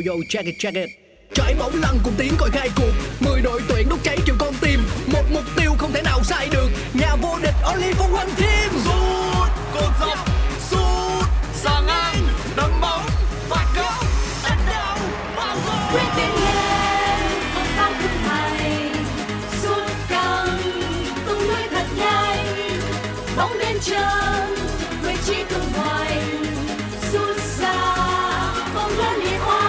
yo check it trải bóng lăng cùng tiếng còi khai cuộc. 10 đội tuyển đốt cháy triệu con tim, một mục tiêu không thể nào sai được. Nhà vô địch Only for One Team. Sút cột dọc, sút xà ngang, đấm bóng, phạt góc, đánh đầu vào góc. Quyết định lên, con pháo thức này, sút căng, tung lưới thật nhanh, bóng đến chân, vị trí cường hoành, sút xa, bóng lớn đi hoài.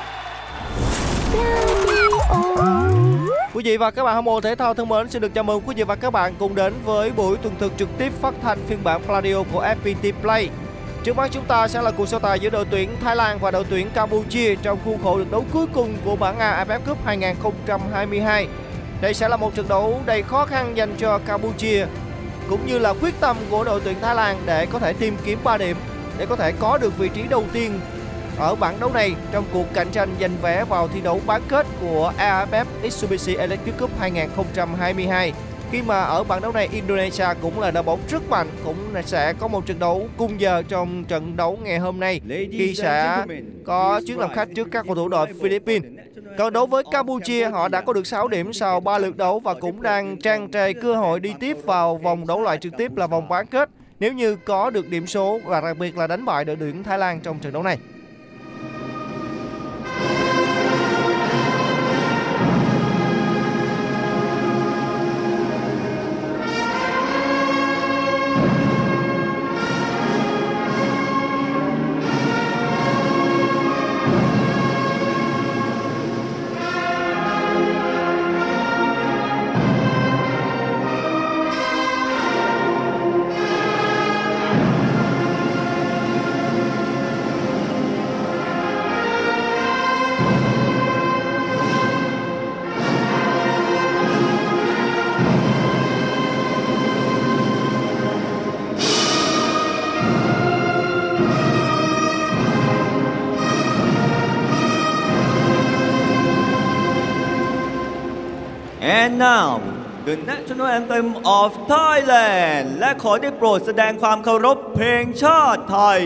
Quý vị và các bạn hâm mộ thể thao thân mến, xin được chào mừng quý vị và các bạn cùng đến với buổi tuần thực trực tiếp phát thanh phiên bản Pladio của FPT Play. Trước mắt chúng ta sẽ là cuộc so tài giữa đội tuyển Thái Lan và đội tuyển Campuchia trong khuôn khổ trận đấu cuối cùng của bảng A AFF Cup 2022. Đây sẽ là một trận đấu đầy khó khăn dành cho Campuchia, cũng như là quyết tâm của đội tuyển Thái Lan để có thể tìm kiếm 3 điểm để có thể có được vị trí đầu tiên ở bảng đấu này trong cuộc cạnh tranh giành vé vào thi đấu bán kết của AFF Mitsubishi Electric Cup 2022, khi mà ở bảng đấu này Indonesia cũng là đội bóng rất mạnh, cũng sẽ có một trận đấu cùng giờ trong trận đấu ngày hôm nay khi sẽ có chuyến làm khách trước các cầu thủ đội Philippines. Còn đối với Campuchia, họ đã có được 6 điểm sau 3 lượt đấu và cũng đang tràn trề cơ hội đi tiếp vào vòng đấu loại trực tiếp là vòng bán kết nếu như có được điểm số và đặc biệt là đánh bại đội tuyển Thái Lan trong trận đấu này. And now, the national anthem of Thailand. และขอได้โปรดแสดงความเคารพเพลงชาติไทย.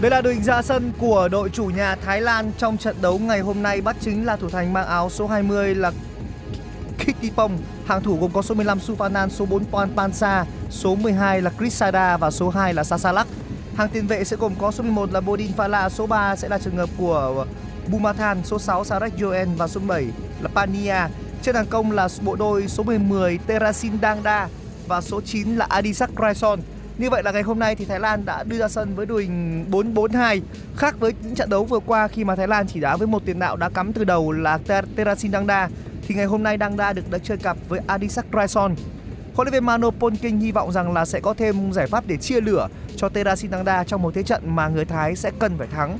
Đây là đội hình ra sân của đội chủ nhà Thái Lan trong trận đấu ngày hôm nay. Bắt chính là thủ thành mang áo số 20 là Kittipong. Hàng thủ gồm có số 15 Supanan, số 4 Pansa, số 12 là Krisada và số 2 là Sasalak. Hàng tiền vệ sẽ gồm có số 11 là Bodin Phala, số 3 sẽ là trường hợp của Bumathan, số 6 Sarek Yoen và số 7 là Pania. Trên hàng công là bộ đôi số 10 Terasin Dangda và số 9 là Adisak Raison. Như vậy là ngày hôm nay thì Thái Lan đã đưa ra sân với đội hình 4-4-2, khác với những trận đấu vừa qua khi mà Thái Lan chỉ đá với một tiền đạo đá cắm từ đầu là Terasin Dangda, thì ngày hôm nay Dangda được đã chơi cặp với Adisak Raison. Huấn luyện viên Mano Polking hy vọng rằng là sẽ có thêm giải pháp để chia lửa cho Terasin Dangda trong một thế trận mà người Thái sẽ cần phải thắng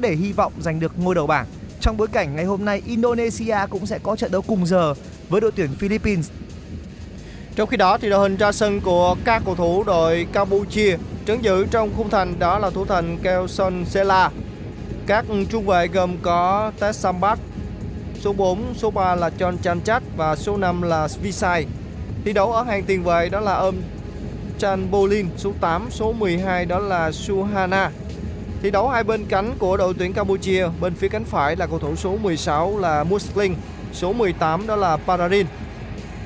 để hy vọng giành được ngôi đầu bảng. Trong bối cảnh ngày hôm nay Indonesia cũng sẽ có trận đấu cùng giờ với đội tuyển Philippines. Trong khi đó thì đội hình ra sân của các cầu thủ đội Campuchia trấn giữ trong khung thành đó là thủ thành Kelson Sela. Các trung vệ gồm có Tessambat, số 4, số 3 là John Chanchat và số 5 là Visay. Thi đấu ở hàng tiền vệ đó là Chanbolin, số 8, số 12 đó là Suhana. Thi đấu hai bên cánh của đội tuyển Campuchia, bên phía cánh phải là cầu thủ số 16 là Muslim, số 18 đó là Pararin.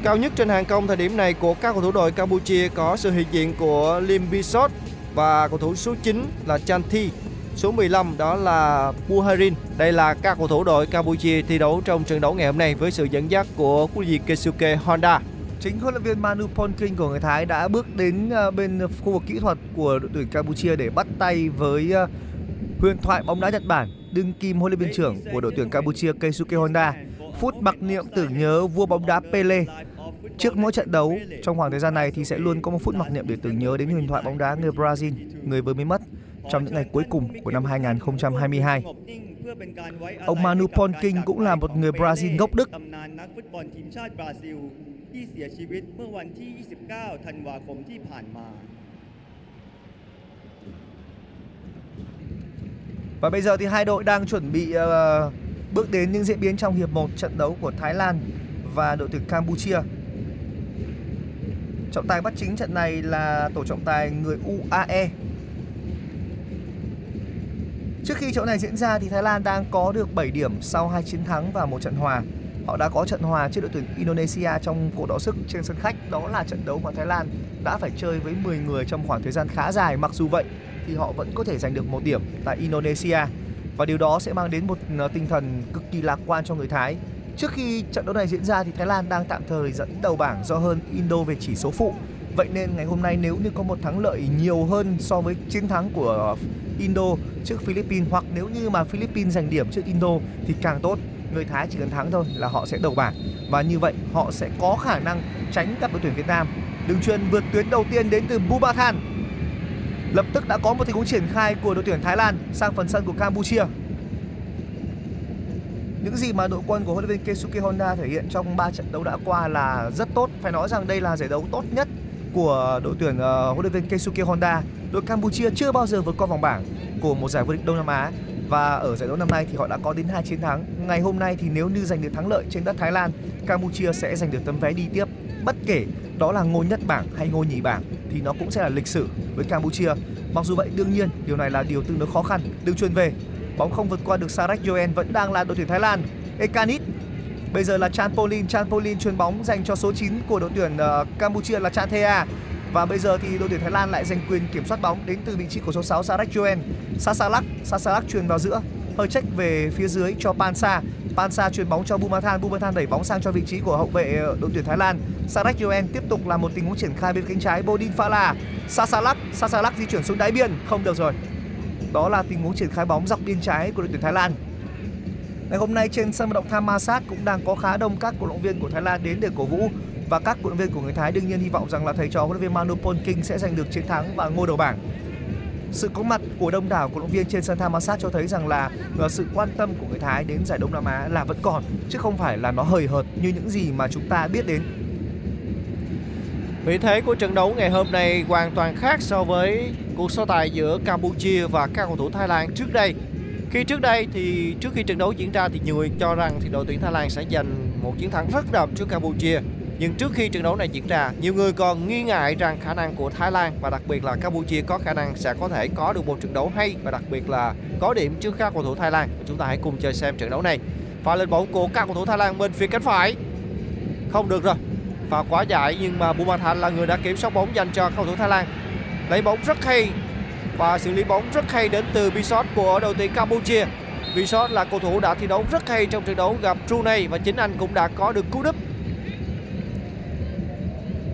Cao nhất trên hàng công thời điểm này của các cầu thủ đội Campuchia có sự hiện diện của Lim Bisot và cầu thủ số 9 là Chanthi, số 15 đó là Buharin. Đây là các cầu thủ đội Campuchia thi đấu trong trận đấu ngày hôm nay với sự dẫn dắt của huấn luyện viên Keisuke Honda. Chính huấn luyện viên Manu Polking của người Thái đã bước đến bên khu vực kỹ thuật của đội tuyển Campuchia để bắt tay với huyền thoại bóng đá Nhật Bản, đương kim huấn luyện viên trưởng của đội tuyển Campuchia Keisuke Honda. Phút mặc niệm tưởng nhớ vua bóng đá Pele. Trước mỗi trận đấu trong khoảng thời gian này thì sẽ luôn có một phút mặc niệm để tưởng nhớ đến huyền thoại bóng đá người Brazil, người vừa mới mất trong những ngày cuối cùng của năm 2022. Ông Manu Polking cũng là một người Brazil gốc Đức. Và bây giờ thì hai đội đang chuẩn bị bước đến những diễn biến trong hiệp 1 trận đấu của Thái Lan và đội tuyển Campuchia. Trọng tài bắt chính trận này là tổ trọng tài người UAE. Trước khi trận này diễn ra thì Thái Lan đang có được 7 điểm sau 2 chiến thắng và một trận hòa. Họ đã có trận hòa trước đội tuyển Indonesia trong cuộc đọ sức trên sân khách. Đó là trận đấu mà Thái Lan đã phải chơi với 10 người trong khoảng thời gian khá dài. Mặc dù vậy thì họ vẫn có thể giành được một điểm tại Indonesia. Và điều đó sẽ mang đến một tinh thần cực kỳ lạc quan cho người Thái. Trước khi trận đấu này diễn ra thì Thái Lan đang tạm thời dẫn đầu bảng do hơn Indo về chỉ số phụ. Vậy nên ngày hôm nay nếu như có một thắng lợi nhiều hơn so với chiến thắng của Indo trước Philippines, hoặc nếu như mà Philippines giành điểm trước Indo thì càng tốt. Người Thái chỉ cần thắng thôi là họ sẽ đầu bảng. Và như vậy họ sẽ có khả năng tránh các đội tuyển Việt Nam. Đường chuyền vượt tuyến đầu tiên đến từ Bubathan. Lập tức đã có một tình huống triển khai của đội tuyển Thái Lan sang phần sân của Campuchia. Những gì mà đội quân của huấn luyện viên Keisuke Honda thể hiện trong 3 trận đấu đã qua là rất tốt. Phải nói rằng đây là giải đấu tốt nhất của đội tuyển huấn luyện viên Keisuke Honda. Đội Campuchia chưa bao giờ vượt qua vòng bảng của một giải vô địch Đông Nam Á. Và ở giải đấu năm nay thì họ đã có đến 2 chiến thắng. Ngày hôm nay thì nếu như giành được thắng lợi trên đất Thái Lan, Campuchia sẽ giành được tấm vé đi tiếp. Bất kể đó là ngôi nhất bảng hay ngôi nhì bảng thì nó cũng sẽ là lịch sử với Campuchia. Mặc dù vậy đương nhiên điều này là điều tương đối khó khăn. Đường chuyền về, bóng không vượt qua được Sarek Yoen, vẫn đang là đội tuyển Thái Lan. Ekanit. Bây giờ là Chanpolin. Chanpolin chuyền bóng dành cho số 9 của đội tuyển Campuchia là Chanthea. Và bây giờ thì đội tuyển Thái Lan lại giành quyền kiểm soát bóng đến từ vị trí của số 6 Sarek Yoen. Sasalak. Sasalak chuyền vào giữa, hơi check về phía dưới cho Pansa. Pansa chuyền bóng cho Bumathan. Bumathan đẩy bóng sang cho vị trí của hậu vệ đội tuyển Thái Lan. Sarek Yoen tiếp tục là một tình huống triển khai bên cánh trái. Bodin Phala. Sasalak. Sasalak di chuyển xuống đáy biên, không được rồi. Đó là tình huống triển khai bóng dọc biên trái của đội tuyển Thái Lan. Ngày hôm nay trên sân vận động Thammasat cũng đang có khá đông các cổ động viên của Thái Lan đến để cổ vũ. Và các cổ động viên của người Thái đương nhiên hy vọng rằng là thầy trò huấn luyện viên Manu Polking sẽ giành được chiến thắng và ngôi đầu bảng. Sự có mặt của đông đảo cổ động viên trên sân Thammasat cho thấy rằng là sự quan tâm của người Thái đến giải Đông Nam Á là vẫn còn, chứ không phải là nó hời hợt như những gì mà chúng ta biết đến. Vị thế của trận đấu ngày hôm nay hoàn toàn khác so với cuộc so tài giữa Campuchia và các cầu thủ Thái Lan trước đây. Trước khi trận đấu diễn ra thì nhiều người cho rằng thì đội tuyển Thái Lan sẽ giành một chiến thắng rất đậm trước Campuchia. Nhưng trước khi trận đấu này diễn ra, nhiều người còn nghi ngại rằng khả năng của Thái Lan và đặc biệt là Campuchia có khả năng sẽ có thể có được một trận đấu hay và đặc biệt là có điểm trước các cầu thủ Thái Lan. Chúng ta hãy cùng chờ xem trận đấu này. Pha lên bóng của các cầu thủ Thái Lan bên phía cánh phải. Không được rồi. Và quá giải nhưng mà Bumathan là người đã kiểm soát bóng dành cho cầu thủ Thái Lan. Lấy bóng rất hay và xử lý bóng rất hay đến từ Bisot của đội tuyển Campuchia. Vissot là cầu thủ đã thi đấu rất hay trong trận đấu gặp Brunei và chính anh cũng đã có được cú đúp.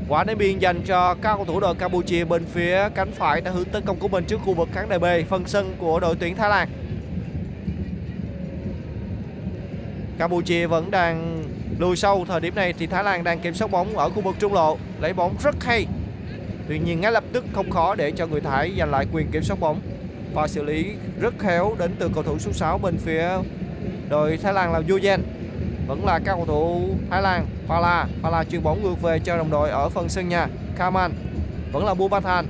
Quả ném biên dành cho các cầu thủ đội Campuchia bên phía cánh phải đã hướng tấn công của mình trước khu vực khán đài B, phần sân của đội tuyển Thái Lan. Campuchia vẫn đang lùi sâu, thời điểm này thì Thái Lan đang kiểm soát bóng ở khu vực trung lộ, lấy bóng rất hay. Tuy nhiên ngay lập tức không khó để cho người Thái giành lại quyền kiểm soát bóng. Và xử lý rất khéo đến từ cầu thủ số 6 bên phía đội Thái Lan là Yuyen. Vẫn là các cầu thủ Thái Lan, Pala chuyền bóng ngược về cho đồng đội ở phần sân nhà. Kaman vẫn là Bumathan.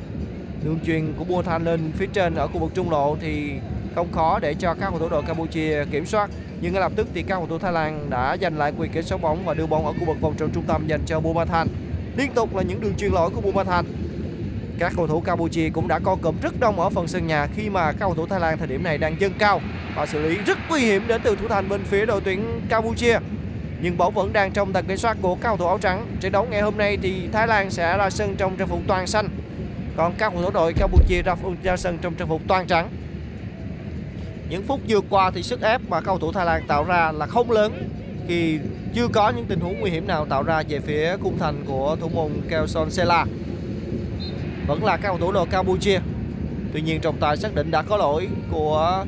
Đường chuyền của Bumathan lên phía trên ở khu vực trung lộ thì không khó để cho các cầu thủ đội Campuchia kiểm soát. Nhưng ngay lập tức thì các cầu thủ Thái Lan đã giành lại quyền kiểm soát bóng và đưa bóng ở khu vực vòng tròn trung tâm dành cho Bumathan. Liên tục là những đường chuyền lỗi của Bumathan. Các cầu thủ Campuchia cũng đã co cụm rất đông ở phần sân nhà khi mà các cầu thủ Thái Lan thời điểm này đang dâng cao, và xử lý rất nguy hiểm đến từ thủ thành bên phía đội tuyển Campuchia. Nhưng bóng vẫn đang trong tầm kiểm soát của các cầu thủ áo trắng. Trận đấu ngày hôm nay thì Thái Lan sẽ ra sân trong trang phục toàn xanh, còn các cầu thủ đội Campuchia ra sân trong trang phục toàn trắng. Những phút vừa qua thì sức ép mà các cầu thủ Thái Lan tạo ra là không lớn khi chưa có những tình huống nguy hiểm nào tạo ra về phía khung thành của thủ môn Kelson Sela. Vẫn là các cầu thủ đội Campuchia. Tuy nhiên trọng tài xác định đã có lỗi của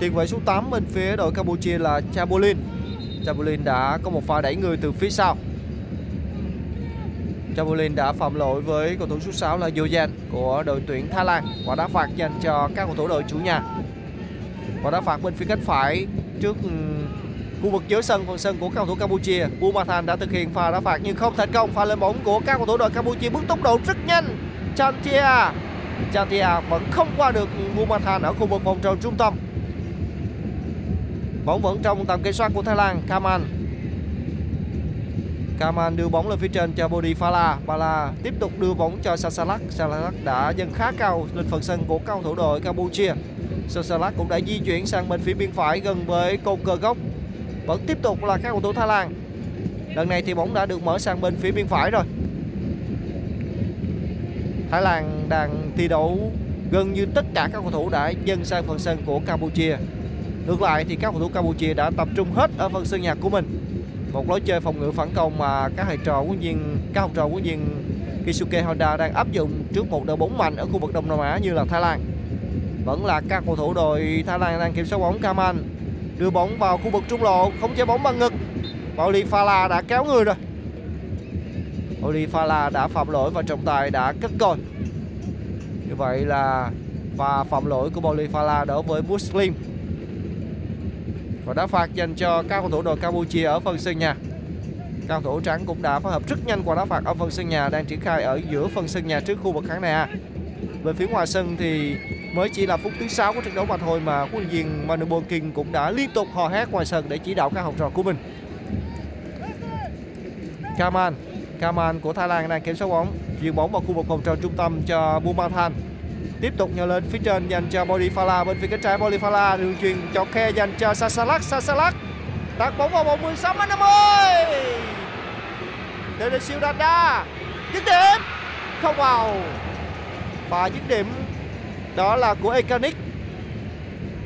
tiền vệ số 8 bên phía đội Campuchia là Chabolin. Chabolin đã có một pha đẩy người từ phía sau. Chabolin đã phạm lỗi với cầu thủ số 6 là Yuyen của đội tuyển Thái Lan. Quả đá phạt dành cho các cầu thủ đội chủ nhà. Quả đá phạt bên phía cánh phải trước khu vực giữa sân, phần sân của các cầu thủ Campuchia. Bumathan đã thực hiện pha đá phạt nhưng không thành công. Pha lên bóng của các cầu thủ đội Campuchia bước tốc độ rất nhanh. Chantia vẫn không qua được Bumathan ở khu vực vòng tròn trung tâm. Bóng vẫn trong tầm kiểm soát của Thái Lan. Kaman đưa bóng lên phía trên cho Bodi Pala. Pala tiếp tục đưa bóng cho Sasalak. Sasalak đã dâng khá cao lên phần sân của các cầu thủ đội Campuchia. Sasalak cũng đã di chuyển sang bên phía bên phải gần với cột cờ góc. Vẫn tiếp tục là các cầu thủ Thái Lan. Lần này thì bóng đã được mở sang bên phía bên phải rồi. Thái Lan đang thi đấu gần như tất cả các cầu thủ đã dâng sang phần sân của Campuchia. Ngược lại thì các cầu thủ Campuchia đã tập trung hết ở phần sân nhà của mình. Một lối chơi phòng ngự phản công mà các học trò huấn luyện viên Keisuke Honda đang áp dụng trước một đội bóng mạnh ở khu vực Đông Nam Á như là Thái Lan. Vẫn là các cầu thủ đội Thái Lan đang kiểm soát bóng. Kaman đưa bóng vào khu vực trung lộ, khống chế bóng bằng ngực. Oli Fala đã kéo người rồi. Oli Fala đã phạm lỗi và trọng tài đã cất còi. Như vậy là và phạm lỗi của Oli Fala đối với Muslim. Và đá phạt dành cho các cầu thủ đội Campuchia ở phần sân nhà. Các cầu thủ trắng cũng đã phối hợp rất nhanh quả đá phạt ở phần sân nhà, đang triển khai ở giữa phần sân nhà trước khu vực khán đài A. Về phía ngoài sân thì mới chỉ là phút thứ 6 của trận đấu mà thôi mà huấn luyện viên Manu Bonking cũng đã liên tục hò hét ngoài sân để chỉ đạo các học trò của mình. Kaman của Thái Lan đang kiểm soát bóng, chuyền bóng vào khu vực vòng tròn trung tâm cho Bumathan. Tiếp tục nhào lên phía trên dành cho Bodifala bên phía cánh trái. Bodifala đường chuyền cho khe dành cho Sasalak. Tạt bóng vào vòng 16m50. Teresil Dada dứt điểm không vào. Và dứt điểm đó là của Ekanik.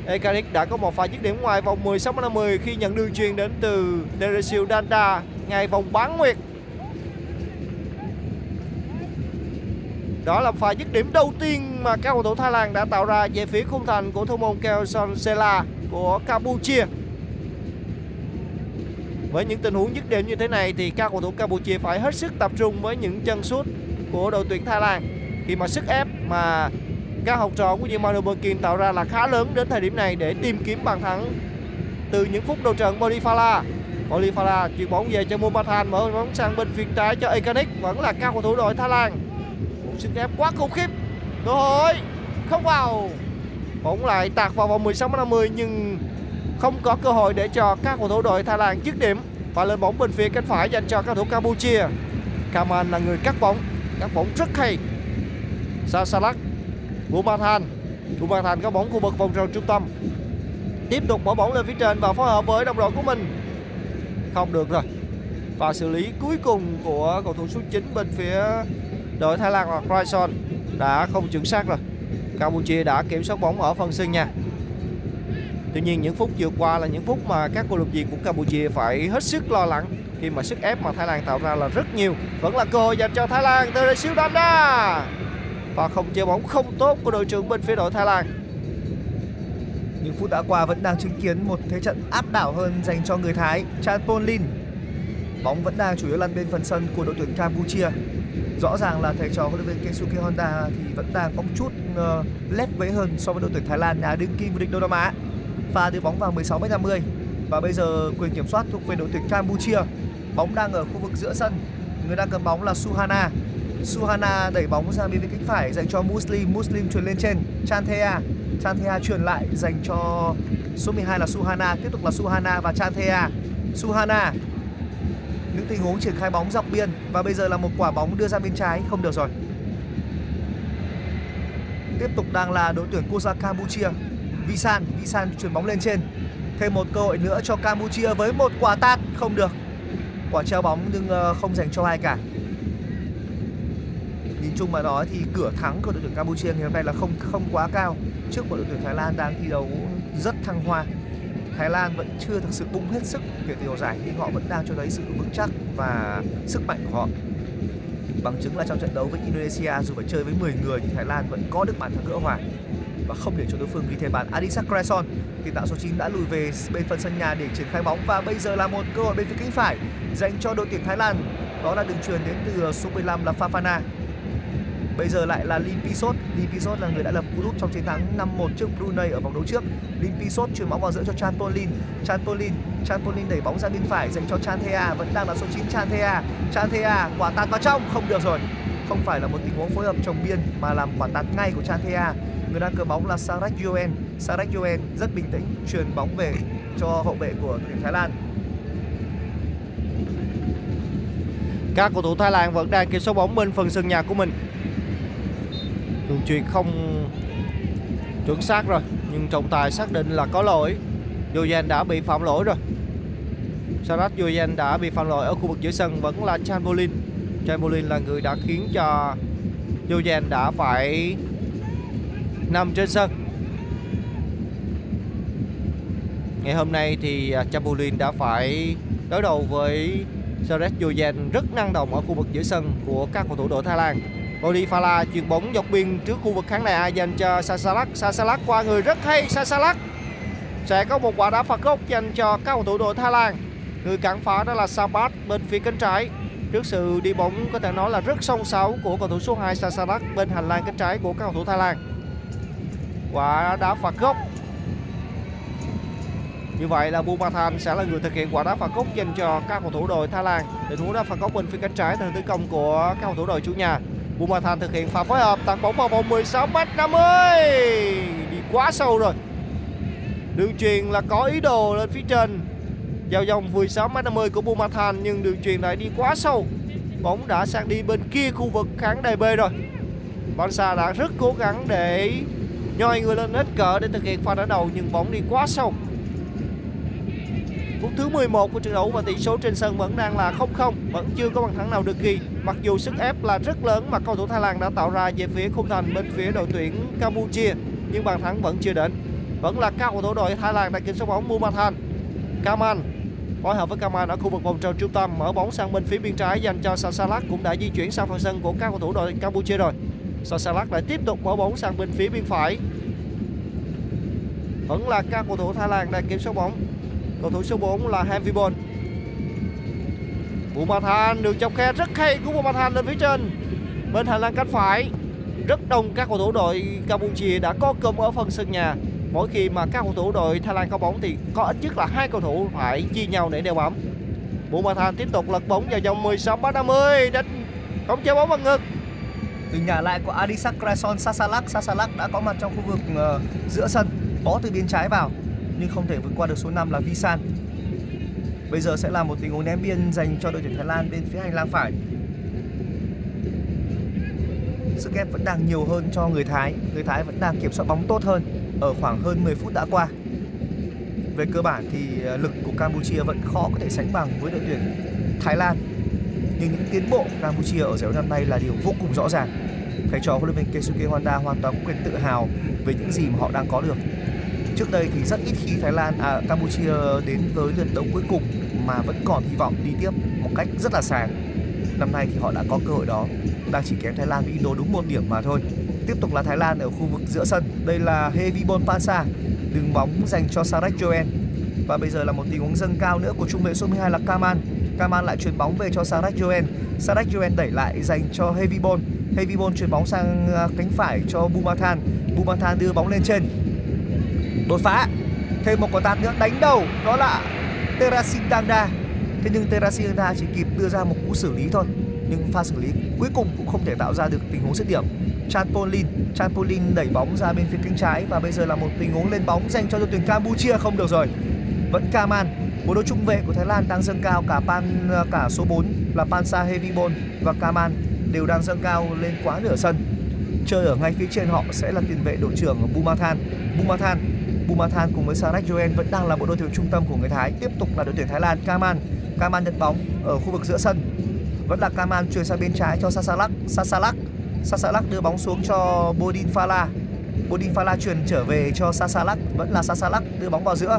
Ekanik đã có một pha dứt điểm ngoài vòng 16m50 khi nhận đường chuyền đến từ Teresil Dada ngay vòng bán nguyệt. Đó là pha dứt điểm đầu tiên mà các cầu thủ Thái Lan đã tạo ra về phía khung thành của thủ môn Kelson Sela của Campuchia. Với những tình huống dứt điểm như thế này thì các cầu thủ Campuchia phải hết sức tập trung với những chân sút của đội tuyển Thái Lan, khi mà sức ép mà các học trò của Manu Bonking tạo ra là khá lớn đến thời điểm này để tìm kiếm bàn thắng từ những phút đầu trận. Bodifala chuyền bóng về cho Bumathan, mở bóng sang bên phía trái cho Ekanik. Vẫn là các cầu thủ đội Thái Lan, sức ép quá khủng khiếp. Cơ hội không vào. Bóng lại tạt vào vòng 16m50 nhưng không có cơ hội để cho các cầu thủ đội Thái Lan dứt điểm. Và lên bóng bên phía cánh phải dành cho các cầu thủ Campuchia. Kaman là người cắt bóng rất hay. Sasalak, Bumathan có bóng khu vực vòng tròn trung tâm, tiếp tục bỏ bóng lên phía trên và phối hợp với đồng đội của mình. Không được rồi. Và xử lý cuối cùng của cầu thủ số 9 bên phía đội Thái Lan là Quaison đã không chuẩn xác rồi. Campuchia đã kiểm soát bóng ở phần sân nhà. Tuy nhiên những phút vừa qua là những phút mà các cổ động viên của Campuchia phải hết sức lo lắng khi mà sức ép mà Thái Lan tạo ra là rất nhiều. Vẫn là cơ hội dành cho Thái Lan, Teresio Danda. Và không chơi bóng không tốt của đội trưởng bên phía đội Thái Lan. Những phút đã qua vẫn đang chứng kiến một thế trận áp đảo hơn dành cho người Thái. Chan Pon Lin. Bóng vẫn đang chủ yếu lăn bên phần sân của đội tuyển Campuchia. Rõ ràng là thầy trò huấn luyện viên Keisuke Honda thì vẫn đang có một chút lép vế hơn so với đội tuyển Thái Lan, nhà đương kim vô địch Đông Nam Á. Pha đưa bóng vào 16m50 và bây giờ quyền kiểm soát thuộc về đội tuyển Campuchia. Bóng đang ở khu vực giữa sân, người đang cầm bóng là Suhana. Suhana đẩy bóng ra bên cánh phải dành cho Muslim. Muslim truyền lên trên Chanthea. Chanthea truyền lại dành cho số 12 là Suhana. Tiếp tục là Suhana và Chanthea. Suhana. Những tình huống triển khai bóng dọc biên và bây giờ là một quả bóng đưa ra bên trái không được rồi. Tiếp tục đang là đội tuyển quốc gia Campuchia. Visan chuyển bóng lên trên. Thêm một cơ hội nữa cho Campuchia với một quả tạt không được. Quả treo bóng nhưng không dành cho ai cả. Nhìn chung mà nói thì cửa thắng của đội tuyển Campuchia ngày hôm nay là không quá cao trước một đội tuyển Thái Lan đang thi đấu rất thăng hoa. Thái Lan vẫn chưa thực sự bung hết sức về điều giải nhưng họ vẫn đang cho thấy sự vững chắc và sức mạnh của họ. Bằng chứng là trong trận đấu với Indonesia, dù phải chơi với 10 người nhưng Thái Lan vẫn có được bàn thắng gỡ hòa và không để cho đối phương ghi thêm bàn. Adisak Kreson, tiền đạo số 9 đã lùi về bên phần sân nhà để triển khai bóng và bây giờ là một cơ hội bên phía cánh phải dành cho đội tuyển Thái Lan. Đó là đường truyền đến từ số 15 là Fafana. Bây giờ lại là Lim Pisot. Lim Pisot là người đã lập cú đúp trong chiến thắng 5-1 trước Brunei ở vòng đấu trước. Lim Pisot chuyển bóng vào giữa cho Chanpolin. Chanpolin đẩy bóng ra bên phải dành cho Chanthea. Vẫn đang là số 9 Chanthea. Chanthea quả tạt vào trong không được rồi. Không phải là một tình huống phối hợp chồng biên mà làm quả tạt ngay của Chanthea. Người đang cầm bóng là Sarek Yoen. Sarek Yoen rất bình tĩnh truyền bóng về cho hậu vệ của đội tuyển Thái Lan. Các cầu thủ Thái Lan vẫn đang kiểm soát bóng bên phần sân nhà của mình. Đường chuyền không chuẩn xác rồi, nhưng trọng tài xác định là có lỗi. Yoyen đã bị phạm lỗi rồi. Sarat Yoyen đã bị phạm lỗi ở khu vực giữa sân. Vẫn là Chanpolin. Chanpolin là người đã khiến cho Yoyen đã phải nằm trên sân. Ngày hôm nay thì Chanpolin đã phải đối đầu với Sarat Yoyen rất năng động ở khu vực giữa sân của các cầu thủ đội Thái Lan. Odifala chuyền bóng dọc biên trước khu vực khán đài dành cho Sasalak. Sasalak qua người rất hay. Sasalak sẽ có một quả đá phạt góc dành cho các cầu thủ đội Thái Lan. Người cản phá đó là Sabat bên phía cánh trái. Trước sự đi bóng có thể nói là rất song sáo của cầu thủ số 2 Sasalak bên hành lang cánh trái của các cầu thủ Thái Lan. Quả đá phạt góc. Như vậy là Bumathan sẽ là người thực hiện quả đá phạt góc dành cho các cầu thủ đội Thái Lan. Tình huống đá phạt góc bên phía cánh trái theo tấn công của các cầu thủ đội chủ nhà. Bumathan thực hiện pha phối hợp, tạt bóng vào vòng 16m50. Đi quá sâu rồi. Đường truyền là có ý đồ lên phía trên. Vào vòng 16m50 của Bumathan nhưng đường truyền lại đi quá sâu. Bóng đã sang đi bên kia khu vực khán đài B rồi. Bansa đã rất cố gắng để nhoi người lên hết cỡ để thực hiện pha đá đầu nhưng bóng đi quá sâu. Phút thứ 11 của trận đấu và tỷ số trên sân vẫn đang là 0-0, vẫn chưa có bàn thắng nào được ghi. Mặc dù sức ép là rất lớn mà cầu thủ Thái Lan đã tạo ra về phía khung thành bên phía đội tuyển Campuchia nhưng bàn thắng vẫn chưa đến. Vẫn là các cầu thủ đội Thái Lan đã kiểm soát bóng. Bumathan, Kaman phối hợp với Kaman ở khu vực vòng tròn trung tâm mở bóng sang bên phía bên trái dành cho Sasalak, cũng đã di chuyển sang phần sân của các cầu thủ đội Campuchia rồi. Sasalak lại tiếp tục mở bóng sang bên phía bên phải. Vẫn là các cầu thủ Thái Lan đang kiểm soát bóng. Cầu thủ số 4 là Hanvibon. Bumathan, đường chọc khe rất hay của Bumathan lên phía trên. Bên hành lang cánh phải rất đông các cầu thủ đội Campuchia đã có cơm ở phần sân nhà. Mỗi khi mà các cầu thủ đội Thái Lan có bóng thì có ít nhất là hai cầu thủ phải chia nhau để đeo bám. Bumathan tiếp tục lật bóng vào vòng 16m50 đến không chơi bóng bằng ngực. Từ nhà lại của Adisak Kreson. Sasalak đã có mặt trong khu vực giữa sân, bó từ biên trái vào nhưng không thể vượt qua được số 5 là Visan. Bây giờ sẽ là một tình huống ném biên dành cho đội tuyển Thái Lan bên phía hành lang phải. Sức ép vẫn đang nhiều hơn cho người Thái. Người Thái vẫn đang kiểm soát bóng tốt hơn ở khoảng hơn 10 phút đã qua. Về cơ bản thì lực của Campuchia vẫn khó có thể sánh bằng với đội tuyển Thái Lan. Nhưng những tiến bộ của Campuchia ở giải đấu năm nay là điều vô cùng rõ ràng. Thầy trò huấn luyện viên Keisuke Honda hoàn toàn có quyền tự hào về những gì mà họ đang có được. Trước đây thì rất ít khi Thái Lan, Campuchia đến tới lượt đấu cuối cùng mà vẫn còn hy vọng đi tiếp một cách rất là sáng. Năm nay thì họ đã có cơ hội đó, đang chỉ kém Thái Lan với Indo đúng 1 điểm mà thôi. Tiếp tục là Thái Lan ở khu vực giữa sân. Đây là Hevibon Pansa, đường bóng dành cho Sarek Joen. Và bây giờ là một tình huống dâng cao nữa của trung vệ số 12 là Kaman. Kaman lại chuyền bóng về cho Sarek Joen. Sarek Joen đẩy lại dành cho Hevibon. Hevibon chuyền bóng sang cánh phải cho Bumathan. Bumathan đưa bóng lên trên. Đột phá. Thêm một quả tạt nữa, đánh đầu. Đó là Terasindanda. Thế nhưng Terasindanda chỉ kịp đưa ra một cú xử lý thôi. Nhưng pha xử lý cuối cùng cũng không thể tạo ra được tình huống dứt điểm. Chanpolin đẩy bóng ra bên phía cánh trái. Và bây giờ là một tình huống lên bóng dành cho đội tuyển Campuchia, không được rồi. Vẫn Kaman. Bộ đôi trung vệ của Thái Lan đang dâng cao, cả số 4 là Pansa Hevibon và Kaman đều đang dâng cao lên quá nửa sân. Chơi ở ngay phía trên họ sẽ là tiền vệ đội trưởng Bumathan. Bumathan cùng với Sarek Joen vẫn đang là bộ đôi thủ trung tâm của người Thái. Tiếp tục là đội tuyển Thái Lan, Kaman nhận bóng ở khu vực giữa sân. Vẫn là Kaman chuyển sang bên trái cho Sasalak đưa bóng xuống cho Bodin Fala chuyển trở về cho Sasalak. Vẫn là Sasalak đưa bóng vào giữa.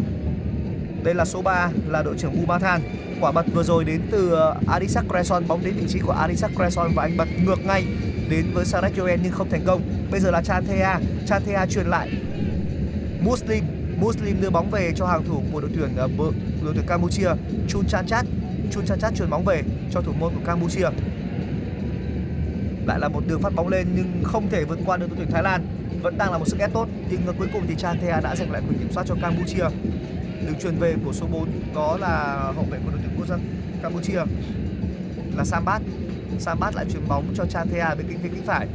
Đây là số 3 là đội trưởng Bumathan. Quả bật vừa rồi đến từ Adisak Kreson, bóng đến vị trí của Adisak Kreson và anh bật ngược ngay đến với Sarek Joen nhưng không thành công. Bây giờ là Chanthea truyền lại. Muslim đưa bóng về cho hàng thủ của đội tuyển Campuchia. Chun Chanchat chuyền bóng về cho thủ môn của Campuchia. Lại là một đường phát bóng lên nhưng không thể vượt qua được đội tuyển Thái Lan. Vẫn đang là một sức ép tốt nhưng cuối cùng thì Chanthea đã giành lại quyền kiểm soát cho Campuchia. Đường truyền về của số 4 đó là hậu vệ của đội tuyển quốc gia Campuchia là Sambat lại chuyền bóng cho Chanthea bên cánh phía cánh phải.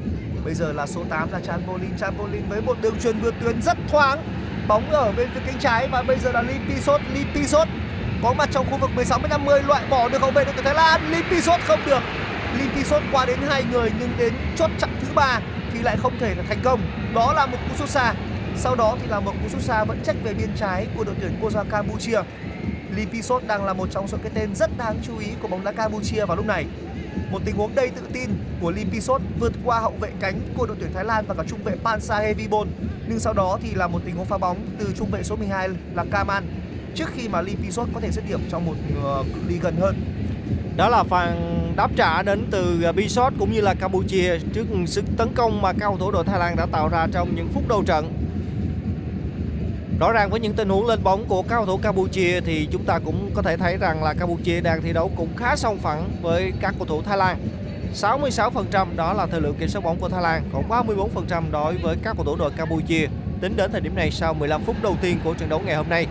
Bây giờ là số 8 là Chanpolin với một đường truyền vượt tuyến rất thoáng. Bóng ở bên phía cánh trái và bây giờ là Limpisot có mặt trong khu vực 16m50, loại bỏ được hậu vệ đội tuyển Thái Lan. Limpisot không được. Limpisot qua đến 2 người nhưng đến chốt chặn thứ 3 thì lại không thể thành công. Đó là một cú sút xa. Sau đó thì là một cú sút xa vẫn trách về biên trái của đội tuyển quốc gia Campuchia. Limpisot đang là một trong số cái tên rất đáng chú ý của bóng đá Campuchia vào lúc này. Một tình huống đầy tự tin của Limpisot vượt qua hậu vệ cánh của đội tuyển Thái Lan và cả trung vệ Pansa Hevibon. Nhưng sau đó thì là một tình huống phá bóng từ trung vệ số 12 là Kaman trước khi mà Limpisot có thể dứt điểm trong một cự ly gần hơn. Đó là phần đáp trả đến từ Limpisot cũng như là Campuchia trước sức tấn công mà các cầu thủ đội Thái Lan đã tạo ra trong những phút đầu trận. Rõ ràng với những tình huống lên bóng của các cầu thủ Campuchia thì chúng ta cũng có thể thấy rằng là Campuchia đang thi đấu cũng khá song phẳng với các cầu thủ Thái Lan. 66% đó là thời lượng kiểm soát bóng của Thái Lan, còn 34% đối với các cầu thủ đội Campuchia. Tính đến thời điểm này sau 15 phút đầu tiên của trận đấu ngày hôm nay,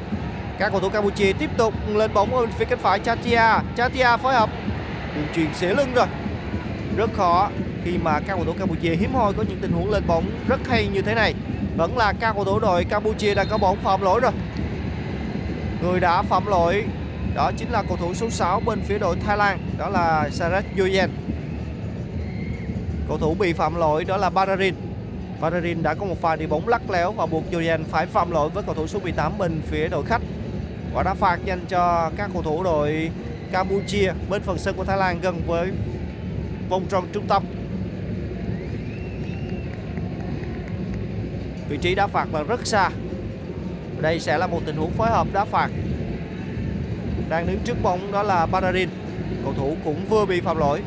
các cầu thủ Campuchia tiếp tục lên bóng ở phía cánh phải. Chanthea phối hợp đường chuyền xẻ lưng rồi. Rất khó khi mà các cầu thủ Campuchia hiếm hoi có những tình huống lên bóng rất hay như thế này. Vẫn là các cầu thủ đội Campuchia đang có bóng phạm lỗi rồi. Người đã phạm lỗi đó chính là cầu thủ số 6 bên phía đội Thái Lan, đó là Sarek Joyen. Cầu thủ bị phạm lỗi đó là Bararin. Bararin đã có một pha đi bóng lắc léo và buộc Joyen phải phạm lỗi với cầu thủ số 18 bên phía đội khách. Quả đá phạt dành cho các cầu thủ đội Campuchia bên phần sân của Thái Lan gần với vòng tròn trung tâm. Vị trí đá phạt là rất xa. Đây sẽ là một tình huống phối hợp đá phạt. Đang đứng trước bóng đó là Bararin. Cầu thủ cũng vừa bị phạm lỗi.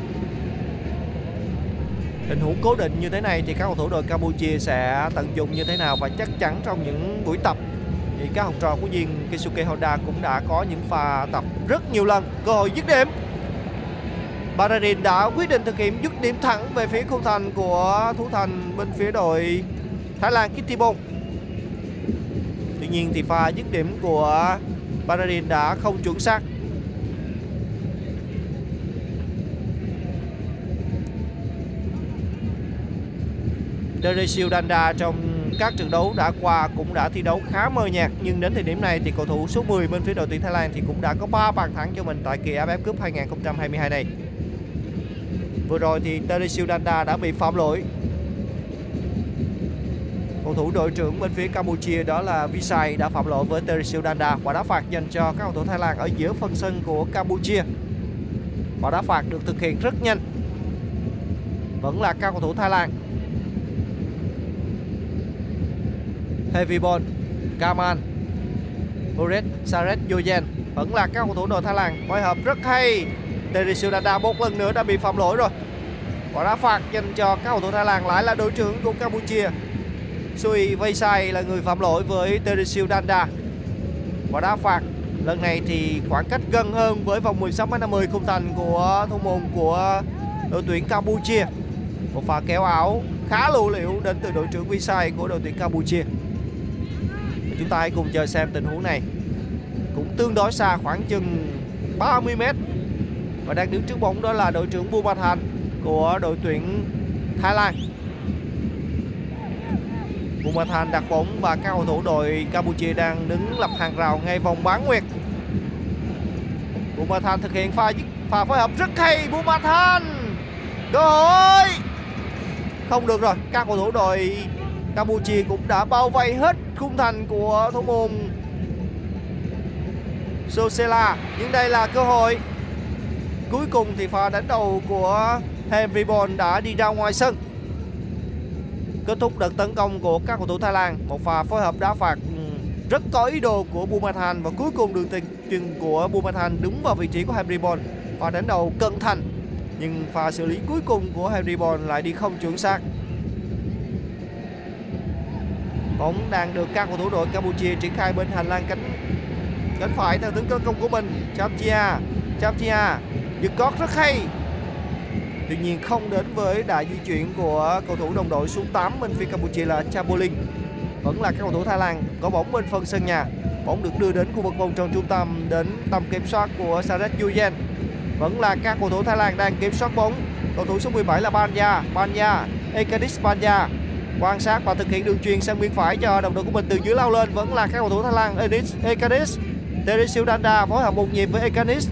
Tình huống cố định như thế này thì các cầu thủ đội Campuchia sẽ tận dụng như thế nào, và chắc chắn trong những buổi tập thì các học trò của Diên Keisuke Honda cũng đã có những pha tập rất nhiều lần. Cơ hội dứt điểm. Bararin đã quyết định thực hiện dứt điểm thẳng về phía khung thành của thủ thành bên phía đội Thái Lan Kittibon. Tuy nhiên thì pha dứt điểm của Bararin đã không chuẩn xác. Teresildanda trong các trận đấu đã qua cũng đã thi đấu khá mờ nhạt, nhưng đến thời điểm này thì cầu thủ số 10 bên phía đội tuyển Thái Lan thì cũng đã có 3 bàn thắng cho mình tại kỳ AFF Cup 2022 này. Vừa rồi thì Teresildanda đã bị phạm lỗi. Cầu thủ đội trưởng bên phía Campuchia đó là Visay đã phạm lỗi với Teresildanda. Quả đá phạt dành cho các cầu thủ Thái Lan ở giữa phần sân của Campuchia. Quả đá phạt được thực hiện rất nhanh. Vẫn là các cầu thủ Thái Lan. Hevibon Gaman, Buret, Saret, Yojen vẫn là các cầu thủ đội Thái Lan. Phối hợp rất hay. Teresudada 4 lần nữa đã bị phạm lỗi rồi. Quả đá phạt dành cho các cầu thủ Thái Lan, lại là đội trưởng của Campuchia. Sui Veisai là người phạm lỗi với Teresudada. Quả đá phạt lần này thì khoảng cách gần hơn với vòng 16m50 khung thành của thủ môn của đội tuyển Campuchia. Một pha kéo áo khá lưu liễu đến từ đội trưởng Veisai của đội tuyển Campuchia. Chúng ta hãy cùng chờ xem tình huống này. Cũng tương đối xa, khoảng chừng 30m. Và đang đứng trước bóng đó là đội trưởng Bumathan của đội tuyển Thái Lan. Bumathan đặt bóng và các cầu thủ đội Campuchia đang đứng lập hàng rào ngay vòng bán nguyệt. Bumathan thực hiện pha phối hợp rất hay. Bumathan cơ hội không được rồi. Các cầu thủ đội Campuchia cũng đã bao vây hết khung thành của thủ môn Sosela, nhưng đây là cơ hội. Cuối cùng thì pha đánh đầu của Hemribon đã đi ra ngoài sân, kết thúc đợt tấn công của các cầu thủ Thái Lan. Một pha phối hợp đá phạt rất có ý đồ của Bumathan và cuối cùng đường tiền chuyền của Bumathan đúng vào vị trí của Hemribon. Pha đánh đầu cẩn thận nhưng pha xử lý cuối cùng của Hemribon lại đi không chuẩn xác. Bóng đang được các cầu thủ đội Campuchia triển khai bên hành lang cánh phải theo hướng tấn công của mình. Chaptia giật gót rất hay, tuy nhiên không đến với đại di chuyển của cầu thủ đồng đội. Số 8 bên phía Campuchia là Chabolin, vẫn là các cầu thủ Thái Lan có bóng bên phần sân nhà. Bóng được đưa đến khu vực vòng tròn trung tâm, đến tầm kiểm soát của Saret Yuyen. Vẫn là các cầu thủ Thái Lan đang kiểm soát bóng. Cầu thủ số 17 là Banya Ekadis Banya quan sát và thực hiện đường chuyền sang bên phải cho đồng đội của mình từ dưới lao lên. Vẫn là các cầu thủ Thái Lan. Ekadis Teresudanda phối hợp một nhịp với Ekadis,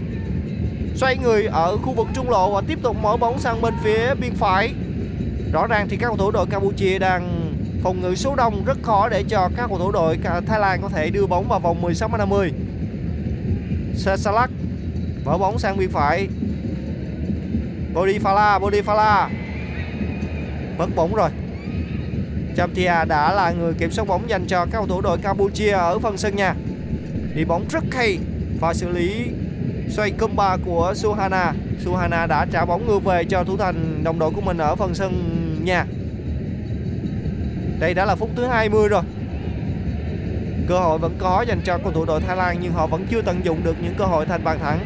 xoay người ở khu vực trung lộ và tiếp tục mở bóng sang bên phía bên phải. Rõ ràng thì các cầu thủ đội Campuchia đang phòng ngự số đông, rất khó để cho các cầu thủ đội Thái Lan có thể đưa bóng vào vòng 16m50. Sesalak mở bóng sang bên phải. Bodifala mất bóng rồi. Chamtia đã là người kiểm soát bóng dành cho các cầu thủ đội Campuchia ở phần sân nhà. Đi bóng rất hay và xử lý xoay cơm ba của Suhana đã trả bóng ngược về cho thủ thành đồng đội của mình ở phần sân nhà. Đây đã là phút thứ 20 rồi. Cơ hội vẫn có dành cho cầu thủ đội Thái Lan nhưng họ vẫn chưa tận dụng được những cơ hội thành bàn thắng.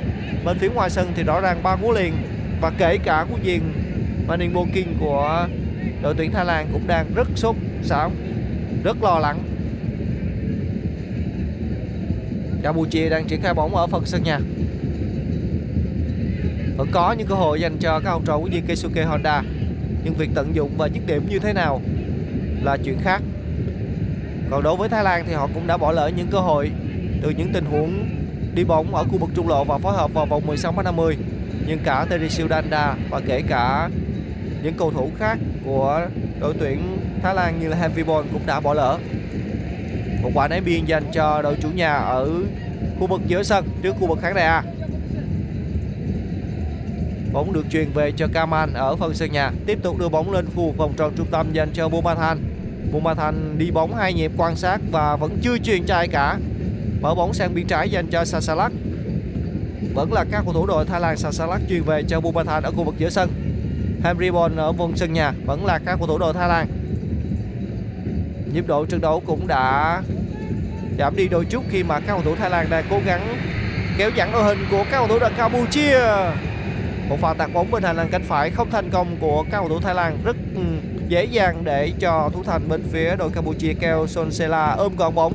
Bên phía ngoài sân thì rõ ràng 3 cú liền và kể cả cú duyên Maning Boking của đội tuyển Thái Lan cũng đang rất sốt sáo, rất lo lắng. Campuchia đang triển khai bóng ở phần sân nhà. Vẫn có những cơ hội dành cho các học trò của Keisuke Honda, nhưng việc tận dụng và dứt điểm như thế nào là chuyện khác. Còn đối với Thái Lan thì họ cũng đã bỏ lỡ những cơ hội từ những tình huống đi bóng ở khu vực trung lộ và phối hợp vào vòng 16m50. Nhưng cả Teresudanda và kể cả những cầu thủ khác của đội tuyển Thái Lan như là Hemribon cũng đã bỏ lỡ. Một quả ném biên dành cho đội chủ nhà ở khu vực giữa sân trước khu vực khán đài A. Bóng được truyền về cho Gaman ở phần sân nhà, tiếp tục đưa bóng lên khu vực vòng tròn trung tâm dành cho Bumathan. Bumathan đi bóng hai nhịp quan sát và vẫn chưa truyền cho ai cả. Mở bóng sang biên trái dành cho Sasalak. Vẫn là các cầu thủ đội Thái Lan. Sasalak truyền về cho Bumathan ở khu vực giữa sân. Hemribon ở vùng sân nhà, vẫn là các cầu thủ đội Thái Lan. Nhịp độ trận đấu cũng đã giảm đi đôi chút khi mà các cầu thủ Thái Lan đang cố gắng kéo giãn đội hình của các cầu thủ đội Campuchia. Một pha tạt bóng bên hành lang cánh phải không thành công của các cầu thủ Thái Lan, rất dễ dàng để cho thủ thành bên phía đội Campuchia Keo Sonsela ôm gọn bóng.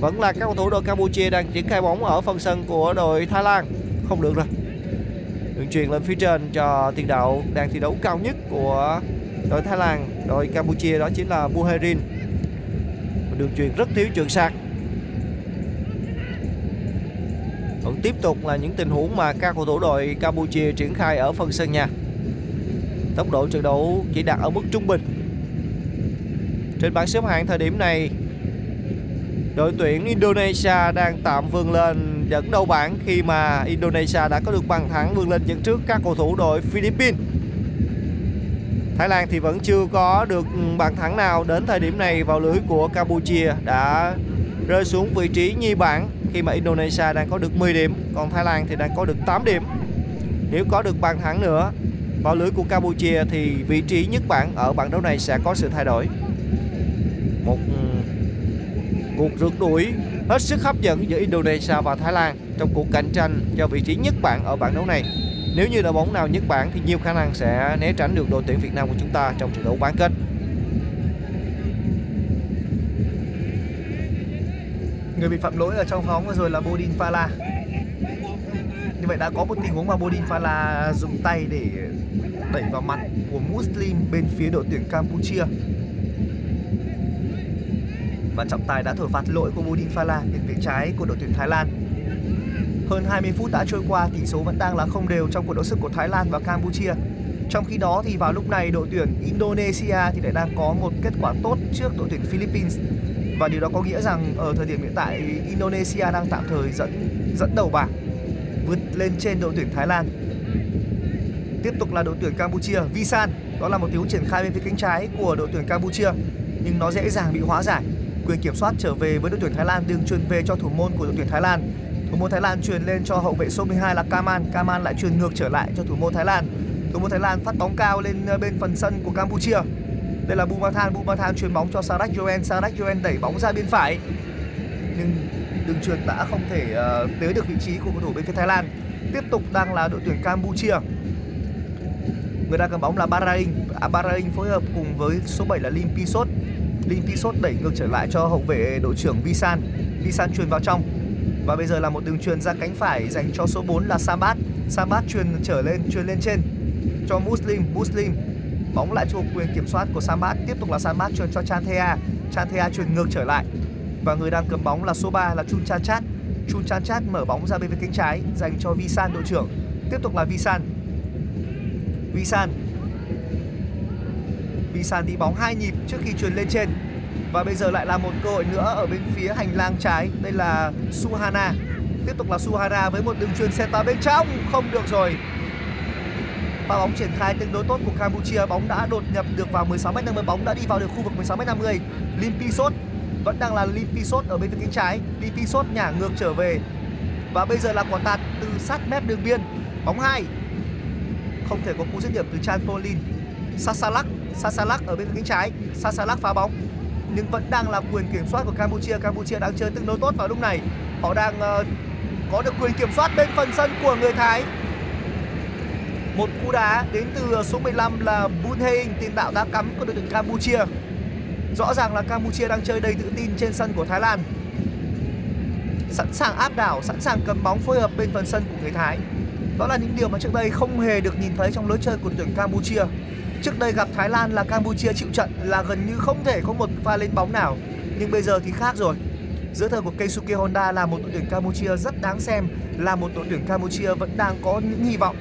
Vẫn là các cầu thủ đội Campuchia đang triển khai bóng ở phần sân của đội Thái Lan. Không được rồi. Đường chuyền lên phía trên cho tiền đạo đang thi đấu cao nhất của đội Thái Lan, đội Campuchia đó chính là Buherin. Đường chuyền rất thiếu chuẩn xác. Vẫn tiếp tục là những tình huống mà các cầu thủ đội Campuchia triển khai ở phần sân nhà. Tốc độ trận đấu chỉ đạt ở mức trung bình. Trên bảng xếp hạng thời điểm này, đội tuyển Indonesia đang tạm vươn lên dẫn đầu bảng khi mà Indonesia đã có được bàn thắng vươn lên dẫn trước các cầu thủ đội Philippines. Thái Lan thì vẫn chưa có được bàn thắng nào đến thời điểm này vào lưới của Campuchia, đã rơi xuống vị trí nhì bảng khi mà Indonesia đang có được 10 điểm, còn Thái Lan thì đang có được 8 điểm. Nếu có được bàn thắng nữa vào lưới của Campuchia thì vị trí nhất bảng ở bảng đấu này sẽ có sự thay đổi. Một cuộc rượt đuổi hết sức hấp dẫn giữa Indonesia và Thái Lan trong cuộc cạnh tranh cho vị trí nhất bảng ở bảng đấu này. Nếu như đội bóng nào nhất bảng thì nhiều khả năng sẽ né tránh được đội tuyển Việt Nam của chúng ta trong trận đấu bán kết. Người bị phạm lỗi ở trong phóng vừa rồi là Bodin Fala. Như vậy đã có một tình huống mà Bodin Fala dùng tay để đẩy vào mặt của Muslim bên phía đội tuyển Campuchia. Và trọng tài đã thổi phạt lỗi của Bodin Fala bên phía trái của đội tuyển Thái Lan. Hơn 20 phút đã trôi qua, tỷ số vẫn đang là không đều trong cuộc đấu sức của Thái Lan và Campuchia. Trong khi đó thì vào lúc này đội tuyển Indonesia thì lại đang có một kết quả tốt trước đội tuyển Philippines. Và điều đó có nghĩa rằng ở thời điểm hiện tại Indonesia đang tạm thời dẫn đầu bảng, vượt lên trên đội tuyển Thái Lan. Tiếp tục là đội tuyển Campuchia, Visan. Đó là một tình huống triển khai bên phía cánh trái của đội tuyển Campuchia, nhưng nó dễ dàng bị hóa giải. Quyền kiểm soát trở về với đội tuyển Thái Lan, đường truyền về cho thủ môn của đội tuyển Thái Lan. Thủ môn Thái Lan truyền lên cho hậu vệ số 12 là Kaman. Kaman lại truyền ngược trở lại cho thủ môn Thái Lan. Thủ môn Thái Lan phát bóng cao lên bên phần sân của Campuchia. Đây là Bumathan. Bumathan truyền bóng cho Sarac Joen. Sarac Joen đẩy bóng ra bên phải, nhưng đường truyền đã không thể tới được vị trí của cầu thủ bên phía Thái Lan. Tiếp tục đang là đội tuyển Campuchia. Người đang cầm bóng là Baraing. Baraing phối hợp cùng với số 7 là Lim Pisot. Lim Pisot đẩy ngược trở lại cho hậu vệ đội trưởng Visan. Visan truyền vào trong. Và bây giờ là một đường truyền ra cánh phải dành cho số 4 là Sambat. Sambat truyền trở lên, truyền lên trên cho Muslim. Muslim bóng lại thuộc quyền kiểm soát của Sambat. Tiếp tục là Sambat truyền cho Chanthea. Chanthea truyền ngược trở lại. Và người đang cầm bóng là số 3 là Chun Chanchat. Chun Chanchat mở bóng ra bên phía cánh trái dành cho Visan đội trưởng. Tiếp tục là Visan. Visan đi bóng hai nhịp trước khi truyền lên trên. Và bây giờ lại là một cơ hội nữa ở bên phía hành lang trái. Đây là Suhana. Tiếp tục là Suhana với một đường truyền xe ta bên trong. Không được rồi. Pha bóng triển khai tương đối tốt của Campuchia. Bóng đã đột nhập được vào 16m50. Bóng đã đi vào được khu vực 16m50. Lim Pisot. Vẫn đang là Lim Pisot ở bên phía cánh trái. Lim Pisot nhả ngược trở về. Và bây giờ là quả tạt từ sát mép đường biên. Bóng 2. Không thể có cú dứt điểm từ Chanpolin. Sasalak. Sasalak ở bên phía cánh trái. Sasalak phá bóng, nhưng vẫn đang là quyền kiểm soát của Campuchia. Campuchia đang chơi tương đối tốt vào lúc này. Họ đang có được quyền kiểm soát bên phần sân của người Thái. Một cú đá đến từ số 15 là Bun Heng, tiền đạo đá cắm của đội tuyển Campuchia. Rõ ràng là Campuchia đang chơi đầy tự tin trên sân của Thái Lan. Sẵn sàng áp đảo, sẵn sàng cầm bóng phối hợp bên phần sân của người Thái. Đó là những điều mà trước đây không hề được nhìn thấy trong lối chơi của đội tuyển Campuchia. Trước đây gặp Thái Lan là Campuchia chịu trận, là gần như không thể có một pha lên bóng nào. Nhưng bây giờ thì khác rồi. Giữa thời của Keisuke Honda là một đội tuyển Campuchia rất đáng xem, là một đội tuyển Campuchia vẫn đang có những hy vọng.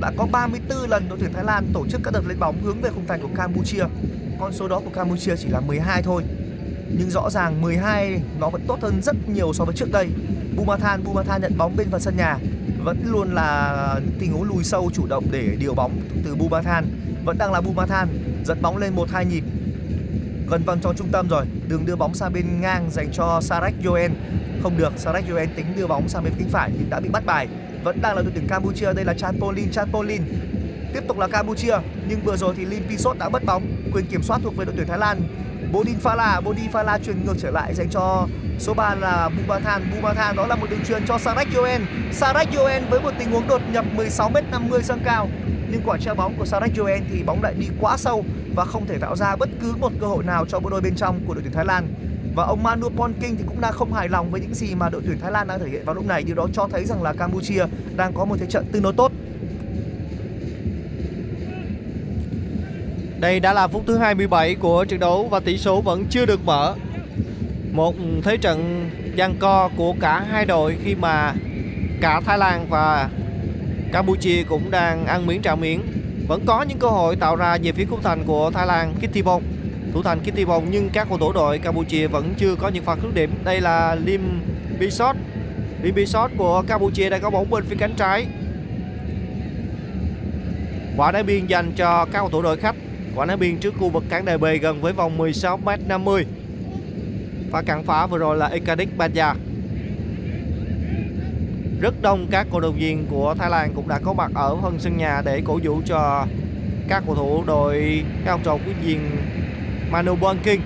Đã có 34 lần đội tuyển Thái Lan tổ chức các đợt lên bóng hướng về khung thành của Campuchia. Con số đó của Campuchia chỉ là 12 thôi. Nhưng rõ ràng 12 nó vẫn tốt hơn rất nhiều so với trước đây. Bumathan nhận bóng bên phần sân nhà. Vẫn luôn là tình huống lùi sâu chủ động để điều bóng từ Bumathan. Vẫn đang là Bumathan dẫn bóng lên 1-2 nhịp, gần vòng tròn trung tâm rồi. Đường đưa bóng sang bên ngang dành cho Sarac Joen. Không được, Sarac Joen tính đưa bóng sang bên cánh phải nhưng đã bị bắt bài. Vẫn đang là đội tuyển Campuchia, đây là Chanpolin. Tiếp tục là Campuchia, nhưng vừa rồi thì Lim Pisot đã mất bóng. Quyền kiểm soát thuộc về đội tuyển Thái Lan. Bodin Fala truyền ngược trở lại dành cho số 3 là Bumathan. Đó là một đường truyền cho Sarac Joen với một tình huống đột nhập 16m50 dâng cao. Nhưng quả treo bóng của Sarac Joen thì bóng lại đi quá sâu và không thể tạo ra bất cứ một cơ hội nào cho bộ đôi bên trong của đội tuyển Thái Lan. Và ông Manu Ponking thì cũng đang không hài lòng với những gì mà đội tuyển Thái Lan đang thể hiện vào lúc này. Điều đó cho thấy rằng là Campuchia đang có một thế trận tương đối tốt. Đây đã là phút thứ 27 của trận đấu và tỷ số vẫn chưa được mở. Một thế trận giằng co của cả hai đội khi mà cả Thái Lan và Campuchia cũng đang ăn miếng trả miếng. Vẫn có những cơ hội tạo ra về phía khung thành của Thái Lan, Kittibong, thủ thành Kittibong, nhưng các cầu thủ đội Campuchia vẫn chưa có những pha khứu điểm. Đây là Lim Pisot của Campuchia đang có bóng bên phía cánh trái. Quả đá biên dành cho các cầu thủ đội khách. Quả đá biên trước khu vực cán đài B gần với vòng 16m50. Pha cản phá vừa rồi là Ekadik Banja. Rất đông các cổ động viên của Thái Lan cũng đã có mặt ở phần sân nhà để cổ vũ cho các cầu thủ đội các học trò của viên Manu Bonking.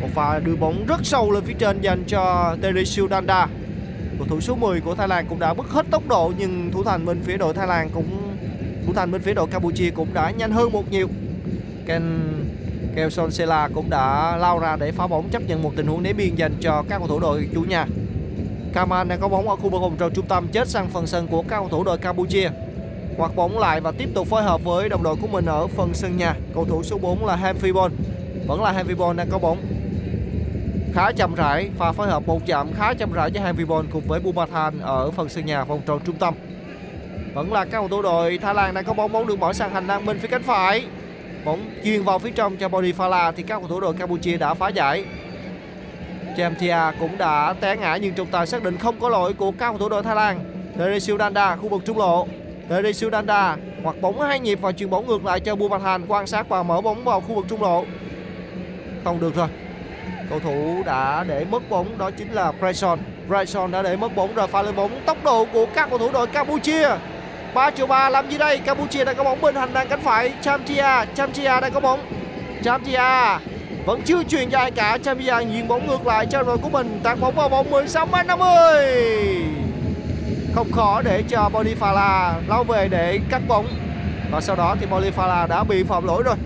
Một pha đưa bóng rất sâu lên phía trên dành cho Teresu Danda. Cầu thủ số 10 của Thái Lan cũng đã bứt hết tốc độ, nhưng thủ thành bên phía đội Campuchia cũng đã nhanh hơn một nhiều. Kelson Sela cũng đã lao ra để phá bóng, chấp nhận một tình huống ném biên dành cho các cầu thủ đội chủ nhà. Kaman đang có bóng ở khu vực vòng tròn trung tâm, chết sang phần sân của các cầu thủ đội Campuchia, ngoặt bóng lại và tiếp tục phối hợp với đồng đội của mình ở phần sân nhà. Cầu thủ số 4 là Hamphibon. Vẫn là Hamphibon đang có bóng khá chậm rãi và phối hợp một chạm khá chậm rãi với Hamphibon cùng với Bumathan ở phần sân nhà vòng tròn trung tâm. Vẫn là các cầu thủ đội Thái Lan đang có bóng, bóng được mở sang hành lang bên phía cánh phải, bóng chuyền vào phía trong cho Bodifala thì các cầu thủ đội Campuchia đã phá giải. Chamthia cũng đã té ngã nhưng trọng tài xác định không có lỗi của các cầu thủ đội Thái Lan. Teresu Danda khu vực trung lộ, Teresu Danda hoặc bóng hai nhịp và chuyền bóng ngược lại cho Bumathan quan sát và mở bóng vào khu vực trung lộ. Không được rồi, cầu thủ đã để mất bóng, đó chính là Bryson đã để mất bóng rồi. Pha lên bóng tốc độ của các cầu thủ đội Campuchia. 3 triệu 3 làm gì đây? Campuchia đang có bóng bên hành lang cánh phải. Chamthia đang có bóng. Chamthia vẫn chưa truyền cho ai cả. Chamthia duyên bóng ngược lại cho đội của mình, tạt bóng vào bóng 16m50. Không khó để cho Bodifala lao về để cắt bóng và sau đó thì Bodifala đã bị phạm lỗi rồi.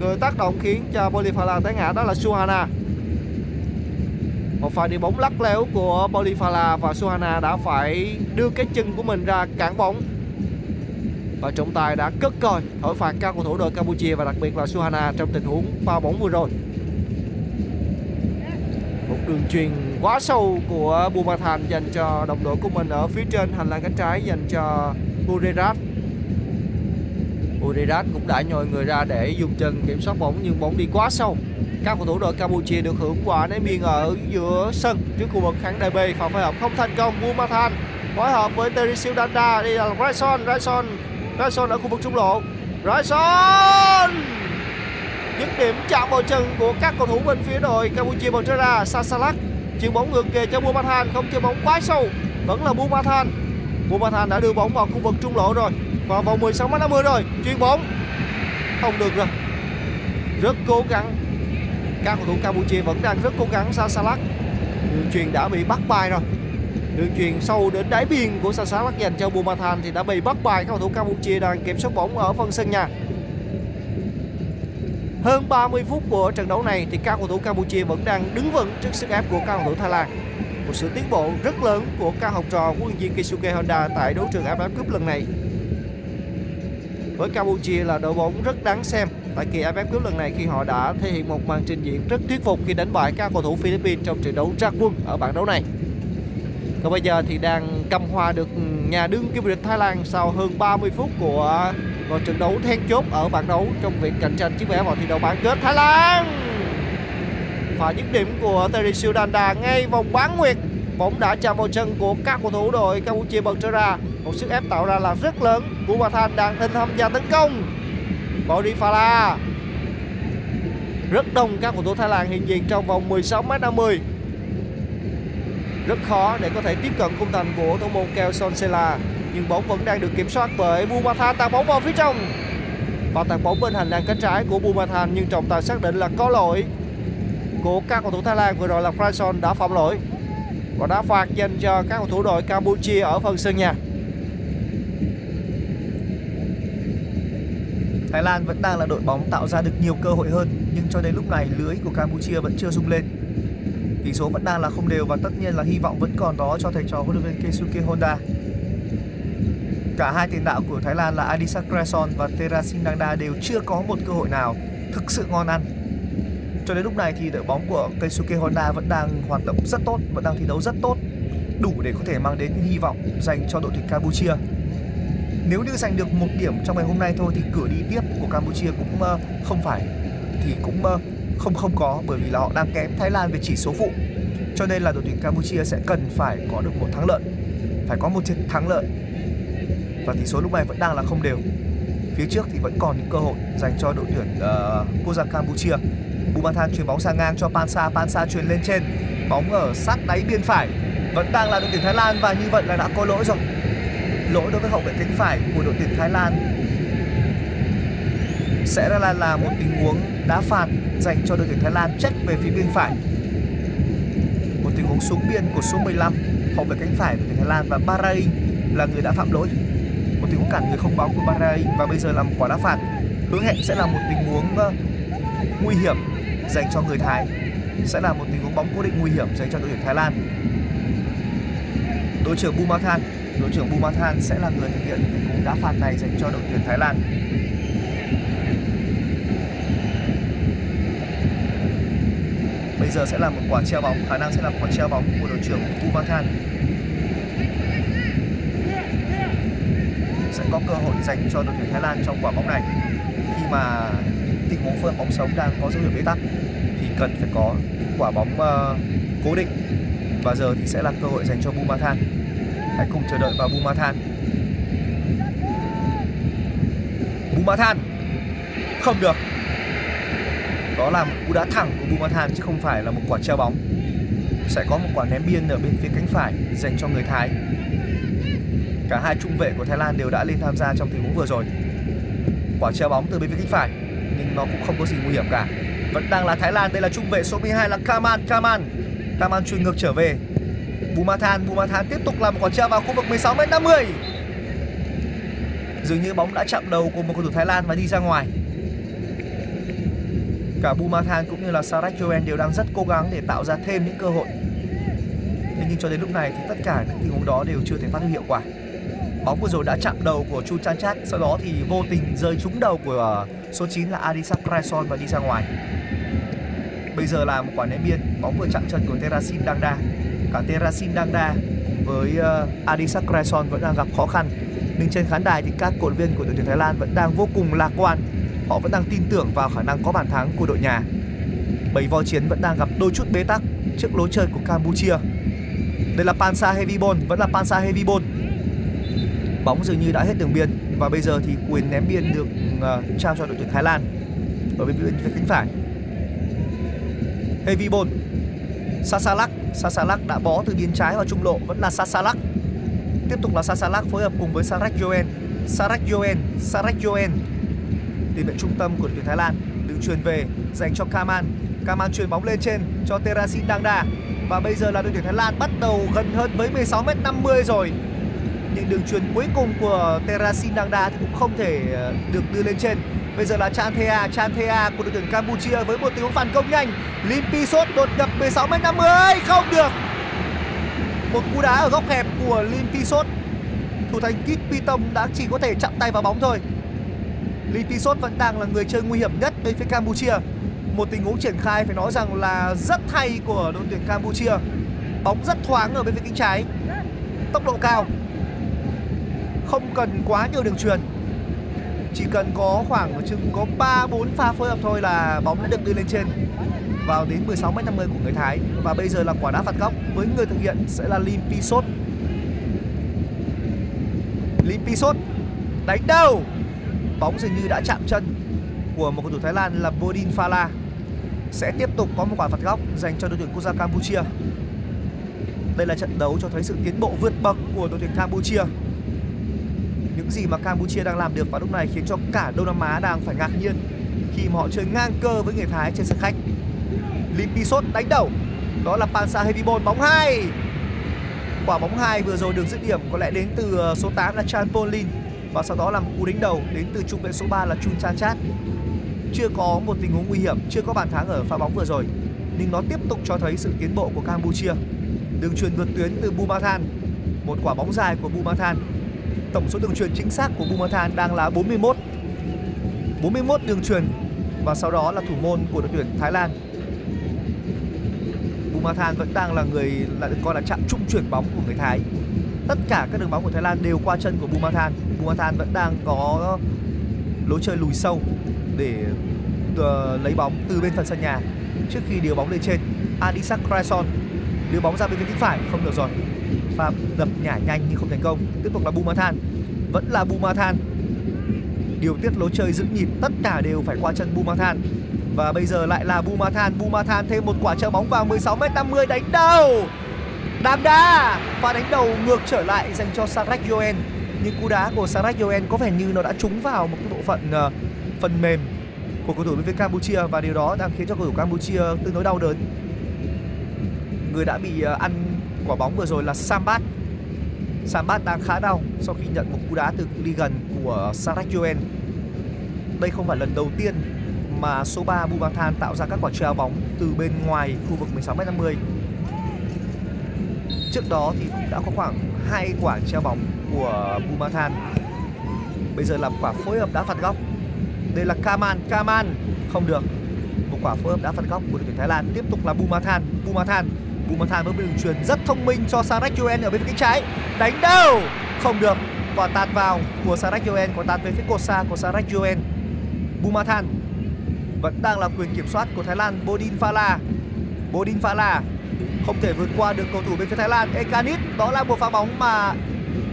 Người tác động khiến cho Bodifala té ngã đó là Suhana. Một pha đi bóng lắc léo của Bodifala và Suhana đã phải đưa cái chân của mình ra cản bóng và trọng tài đã cất còi thổi phạt các cầu thủ đội Campuchia và đặc biệt là Suhana trong tình huống pha bóng vừa rồi. Một đường chuyền quá sâu của Bumathan dành cho đồng đội của mình ở phía trên hành lang cánh trái dành cho Urirat. Urirat cũng đã nhồi người ra để dùng chân kiểm soát bóng nhưng bóng đi quá sâu. Các cầu thủ đội Campuchia được hưởng quả ném biên ở giữa sân trước khu vực khán đài B. Pha phối hợp không thành công. Bumathan phối hợp với Teresu Danda. Đây là Raison ở khu vực trung lộ. Raison dứt điểm chạm vào chân của các cầu thủ bên phía đội Campuchia bật ra. Sasalak chuyền bóng ngược về cho Bumathan, không chơi bóng quá sâu. Vẫn là Bumathan. Bumathan đã đưa bóng vào khu vực trung lộ rồi, vào vòng 16m50 rồi. Chuyền bóng không được rồi. Rất cố gắng. Các cầu thủ Campuchia vẫn đang rất cố gắng. Sasalak đường chuyền đã bị bắt bài rồi. Đường chuyền sâu đến đáy biên của Sasalak dành cho Bumathan thì đã bị bắt bài. Các cầu thủ Campuchia đang kiểm soát bóng ở phần sân nhà. Hơn 30 phút của trận đấu này thì các cầu thủ Campuchia vẫn đang đứng vững trước sức ép của các cầu thủ Thái Lan. Một sự tiến bộ rất lớn của các học trò huấn luyện viên Keisuke Honda tại đấu trường AFF Cup lần này. Với Campuchia là đội bóng rất đáng xem tại kỳ AFF Cup lần này khi họ đã thể hiện một màn trình diễn rất thuyết phục khi đánh bại các cầu thủ Philippines trong trận đấu ra quân ở bảng đấu này. Còn bây giờ thì đang cầm hòa được nhà đương kim vô địch Thái Lan sau hơn 30 phút của một trận đấu then chốt ở bảng đấu trong việc cạnh tranh chiếc vé vào thi đấu bán kết Thái Lan. Và dứt điểm của Teresu Danda ngay vòng bán nguyệt, bóng đã chạm vào chân của các cầu thủ đội Campuchia bật trở ra. Một sức ép tạo ra là rất lớn. Bumathan đang tham gia tấn công. Bodifala. Rất đông các cầu thủ Thái Lan hiện diện trong vòng 16m50. Rất khó để có thể tiếp cận khung thành của thủ môn Kelson Sela, nhưng bóng vẫn đang được kiểm soát bởi Bumathan, tạt bóng vào phía trong. Và tạt bóng bên hành lang cánh trái của Bumathan nhưng trọng tài xác định là có lỗi của các cầu thủ Thái Lan. Vừa rồi là Bryson đã phạm lỗi và đã phạt dành cho các cầu thủ đội Campuchia ở phần sân nhà. Thái Lan vẫn đang là đội bóng tạo ra được nhiều cơ hội hơn, nhưng cho đến lúc này lưới của Campuchia vẫn chưa rung lên. Tỷ số vẫn đang là không đều và tất nhiên là hy vọng vẫn còn đó cho thầy trò huấn luyện viên Keisuke Honda. Cả hai tiền đạo của Thái Lan là Adisak Rason và Teresu Danda đều chưa có một cơ hội nào thực sự ngon ăn. Cho đến lúc này thì đội bóng của Keisuke Honda vẫn đang hoạt động rất tốt, vẫn đang thi đấu rất tốt, đủ để có thể mang đến những hy vọng dành cho đội tuyển Campuchia. Nếu như giành được một điểm trong ngày hôm nay thôi thì cửa đi tiếp của Campuchia cũng không có, bởi vì là họ đang kém Thái Lan về chỉ số phụ. Cho nên là đội tuyển Campuchia sẽ cần phải có được một thắng lợi, phải có một trận thắng lợi. Và tỷ số lúc này vẫn đang là không đều. Phía trước thì vẫn còn những cơ hội dành cho đội tuyển quốc gia Campuchia. Bumathan chuyền bóng sang ngang cho Pansa, Pansa chuyền lên trên, bóng ở sát đáy biên phải. Vẫn đang là đội tuyển Thái Lan và như vậy là đã có lỗi rồi. Lỗi đối với hậu vệ cánh phải của đội tuyển Thái Lan. Sẽ là một tình huống đá phạt dành cho đội tuyển Thái Lan trách về phía bên phải. Một tình huống xuống biên của số 15, hậu vệ cánh phải của Thái Lan và Bahrain là người đã phạm lỗi. Một tình huống cản người không bóng của Bahrain và bây giờ là một quả đá phạt. Hứa hẹn sẽ là một tình huống nguy hiểm dành cho người Thái. Sẽ là một tình huống bóng cố định nguy hiểm dành cho đội tuyển Thái Lan. Đội trưởng Bumathan sẽ là người thực hiện tình huống đá phạt này dành cho đội tuyển Thái Lan. Bây giờ sẽ là một quả treo bóng, khả năng sẽ là một quả treo bóng của đội trưởng Bumathan. Sẽ có cơ hội dành cho đội tuyển Thái Lan trong quả bóng này. Khi mà tình huống phối hợp bóng sống đang có dấu hiệu bế tắc thì cần phải có quả bóng cố định. Và giờ thì sẽ là cơ hội dành cho Bumathan. Hãy cùng chờ đợi vào Bumathan. Bumathan không được. Đó là một cú đá thẳng của Bumathan chứ không phải là một quả treo bóng. Sẽ có một quả ném biên ở bên phía cánh phải dành cho người Thái. Cả hai trung vệ của Thái Lan đều đã lên tham gia trong tình huống vừa rồi. Quả treo bóng từ bên phía cánh phải nhưng nó cũng không có gì nguy hiểm cả. Vẫn đang là Thái Lan, đây là trung vệ số 12 là Kaman chuyền ngược trở về. Bumathan tiếp tục làm một quả treo vào khu vực 16m50. Dường như bóng đã chạm đầu của một cầu thủ Thái Lan và đi ra ngoài. Cả Bumathan cũng như là Sarach Yoen đều đang rất cố gắng để tạo ra thêm những cơ hội. Thế nhưng cho đến lúc này thì tất cả những tình huống đó đều chưa thể phát huy hiệu quả. Bóng vừa rồi đã chạm đầu của Chu Chanchat, sau đó thì vô tình rơi trúng đầu của số 9 là Adisa Kraison và đi ra ngoài. Bây giờ là một quả ném biên, bóng vừa chạm chân của Terasin Dangda. Cả Terasin Dangda cùng với Adisa Kraison vẫn đang gặp khó khăn. Nhưng trên khán đài thì các cổ động viên của đội tuyển Thái Lan vẫn đang vô cùng lạc quan. Họ vẫn đang tin tưởng vào khả năng có bàn thắng của đội nhà. Bầy voi chiến vẫn đang gặp đôi chút bế tắc trước lối chơi của Campuchia. Đây là Pansa Heavyball, vẫn là Pansa Heavyball. Bóng dường như đã hết đường biên và bây giờ thì quyền ném biên được trao cho đội tuyển Thái Lan ở bên phía cánh phải. Heavyball, Sasalak đã bó từ biên trái vào trung lộ, vẫn là Sasalak. Tiếp tục là Sasalak phối hợp cùng với Sarach Yoen. Tiền vệ trung tâm của đội tuyển Thái Lan được truyền về dành cho Kaman truyền bóng lên trên cho Terasin Dangda. Và bây giờ là đội tuyển Thái Lan bắt đầu gần hơn với 16m50 rồi. Nhưng đường truyền cuối cùng của Terasin Dangda thì cũng không thể được đưa lên trên. Bây giờ là Chanthea của đội tuyển Campuchia với một tình huống phản công nhanh. Lim Pisot đột nhập 16m50, không được. Một cú đá ở góc hẹp của Lim Pisot, thủ thành Kit Pitong đã chỉ có thể chạm tay vào bóng thôi. Lim Pisot vẫn đang là người chơi nguy hiểm nhất bên phía Campuchia. Một tình huống triển khai phải nói rằng là rất hay của đội tuyển Campuchia. Bóng rất thoáng ở bên phía cánh trái, tốc độ cao, không cần quá nhiều đường truyền. Chỉ cần có khoảng chừng có 3-4 pha phối hợp thôi là bóng đã được đưa lên trên, vào đến 16m50 của người Thái. Và bây giờ là quả đá phạt góc với người thực hiện sẽ là Lim Pisot. Lim Pisot đánh đầu. Bóng dường như đã chạm chân của một cầu thủ Thái Lan là Bodin Fala. Sẽ tiếp tục có một quả phạt góc dành cho đội tuyển quốc gia Campuchia. Đây là trận đấu cho thấy sự tiến bộ vượt bậc của đội tuyển Campuchia. Những gì mà Campuchia đang làm được vào lúc này khiến cho cả Đông Nam Á đang phải ngạc nhiên khi mà họ chơi ngang cơ với người Thái trên sân khách. Lim Pisot đánh đầu. Đó là Pansa Heavyball, bóng 2. Quả bóng 2 vừa rồi được dứt điểm có lẽ đến từ số 8 là Chanpolin. Và sau đó là một cú đánh đầu đến từ trung vệ số 3 là Chun Chanchat. Chưa có một tình huống nguy hiểm, chưa có bàn thắng ở pha bóng vừa rồi. Nhưng nó tiếp tục cho thấy sự tiến bộ của Campuchia. Đường truyền vượt tuyến từ Bumathan. Một quả bóng dài của Bumathan. Tổng số đường truyền chính xác của Bumathan đang là 41 đường truyền. Và sau đó là thủ môn của đội tuyển Thái Lan. Bumathan vẫn đang là người được coi là trạm trung chuyển bóng của người Thái. Tất cả các đường bóng của Thái Lan đều qua chân của Bumathan. Bumathan vẫn đang có lối chơi lùi sâu để lấy bóng từ bên phần sân nhà trước khi điều bóng lên trên. Adisa Kraison đưa bóng ra bên phía cánh phải, không được rồi. Pha đập nhả nhanh nhưng không thành công. Tiếp tục là Bumathan. Vẫn là Bumathan. Điều tiết lối chơi giữ nhịp tất cả đều phải qua chân Bumathan. Và bây giờ lại là Bumathan. Bumathan thêm một quả trợ bóng vào 16m50, đánh đầu. Đám đá và đánh đầu ngược trở lại dành cho Sarach Yoen. Nhưng cú đá của Sarach Yoen có vẻ như nó đã trúng vào một cái bộ phận phần mềm của cầu thủ bên phía Campuchia, và điều đó đang khiến cho cầu thủ Campuchia tương đối đau đớn. Người đã bị ăn quả bóng vừa rồi là Sambat. Sambat đang khá đau sau khi nhận một cú đá từ cự ly gần của Sarach Yoen. Đây không phải lần đầu tiên mà số 3 Bumathan tạo ra các quả treo bóng từ bên ngoài khu vực 16m50. Trước đó thì đã có khoảng 2 quả treo bóng của Bumathan. Bây giờ là một quả phối hợp đá phạt góc. Đây là Kaman. Kaman không được. Một quả phối hợp đá phạt góc của đội tuyển Thái Lan. Tiếp tục là Bumathan. Bumathan với đường truyền rất thông minh cho Sarach Yoen ở bên cánh trái. Đánh đầu không được. Quả tạt vào của Sarach Yoen, quả tạt về phía cột xa của Sarach Yoen. Bumathan vẫn đang là quyền kiểm soát của Thái Lan. Bodin Phala. Bodin Phala không thể vượt qua được cầu thủ bên phía Thái Lan Ekanit. Đó là một pha bóng mà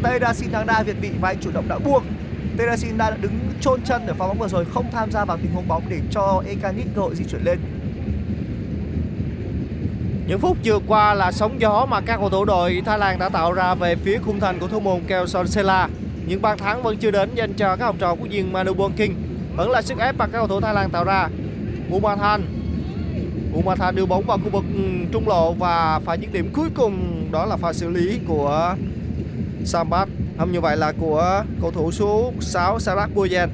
Terasin Đangda Việt Vị và anh chủ động đã buông. Terasin đã đứng chôn chân ở pha bóng vừa rồi, không tham gia vào tình huống bóng để cho Ekanit cơ hội di chuyển lên. Những phút vừa qua là sóng gió mà các cầu thủ đội Thái Lan đã tạo ra về phía khung thành của thủ môn Kelson Sela. Những bàn thắng vẫn chưa đến dành cho các học trò của viên Manu Bonking. Vẫn là sức ép mà các cầu thủ Thái Lan tạo ra. Bumathan đưa bóng vào khu vực trung lộ và pha dứt điểm cuối cùng đó là pha xử lý của Sambat. Không như vậy là của cầu thủ số 6 Sarach Yoen.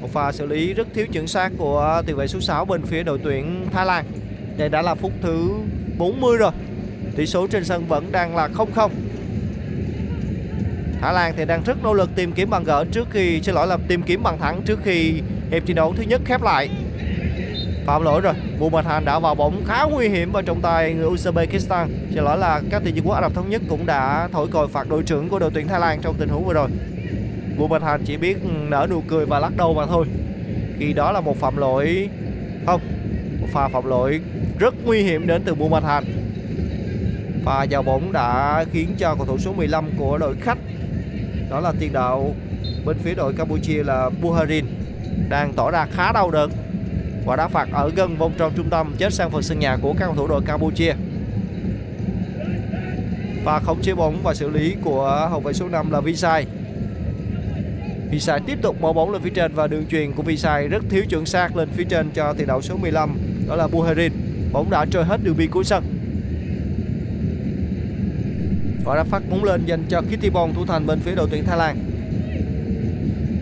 Một pha xử lý rất thiếu chuẩn xác của tiền vệ số 6 bên phía đội tuyển Thái Lan. Đây đã là phút thứ 40 rồi. Tỷ số trên sân vẫn đang là 0-0. Thái Lan thì đang rất nỗ lực tìm kiếm bàn gỡ trước khi tìm kiếm bàn thắng trước khi hiệp thi đấu thứ nhất khép lại. Phạm lỗi rồi. Bumathan đã vào bóng khá nguy hiểm và trọng tài người Uzbekistan. Xin lỗi là các tuyển Vương quốc Ả Rập Thống Nhất cũng đã thổi còi phạt đội trưởng của đội tuyển Thái Lan trong tình huống vừa rồi. Bumathan chỉ biết nở nụ cười và lắc đầu mà thôi. Khi đó là một phạm lỗi phạm lỗi rất nguy hiểm đến từ Bumathan. Pha vào bóng đã khiến cho cầu thủ số 15 của đội khách, đó là tiền đạo bên phía đội Campuchia là Buharin, đang tỏ ra khá đau đớn. Quả đá phạt ở gần vòng tròn trung tâm chết sang phần sân nhà của các cầu thủ đội Campuchia. Và khống chế bóng và xử lý của hậu vệ số 5 là Visai. Visai tiếp tục mở bóng lên phía trên và đường truyền của Visai rất thiếu chuẩn xác lên phía trên cho tiền đạo số 15, đó là Buharin. Bóng đã trôi hết đường biên của sân. Quả đá phát bóng lên dành cho Kittibong thủ thành bên phía đội tuyển Thái Lan.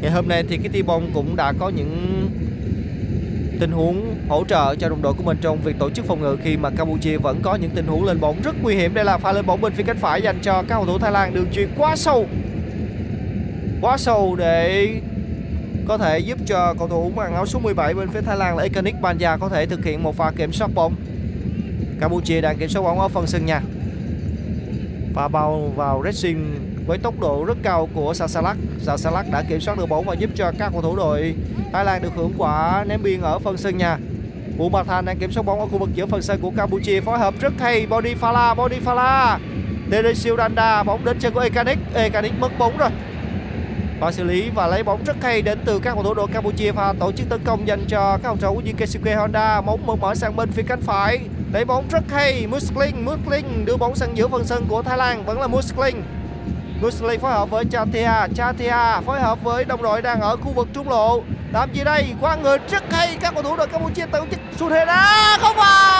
Ngày hôm nay thì Kittibong cũng đã có những tình huống hỗ trợ cho đồng đội của mình trong việc tổ chức phòng ngự khi mà Campuchia vẫn có những tình huống lên bóng rất nguy hiểm. Đây là pha lên bóng bên phía cánh phải dành cho các cầu thủ Thái Lan, đường chuyền quá sâu để có thể giúp cho cầu thủ mang áo số 17 bên phía Thái Lan là Ekanit Banja có thể thực hiện một pha kiểm soát bóng. Campuchia đang kiểm soát bóng ở phần sân nhà. Pha bao vào pressing với tốc độ rất cao của Sasalak. Sasalak đã kiểm soát được bóng và giúp cho các cầu thủ đội Thái Lan được hưởng quả ném biên ở phần sân nhà. Bumathan đang kiểm soát bóng ở khu vực giữa phần sân của Campuchia, phối hợp rất hay. Bodin Phala, Terasil Danda, bóng đến chân của Ekanit mất bóng rồi. Và xử lý và lấy bóng rất hay đến từ các cầu thủ đội Campuchia và tổ chức tấn công dành cho các học trò của Yukesuke Honda. Bóng mở sang bên phía cánh phải, lấy bóng rất hay. Musling đưa bóng sang giữa phần sân của Thái Lan, vẫn là Musling phối hợp với Chathia phối hợp với đồng đội đang ở khu vực trung lộ. Làm gì đây? Qua người rất hay các cầu thủ đội Campuchia tổ chức Suhena không vào.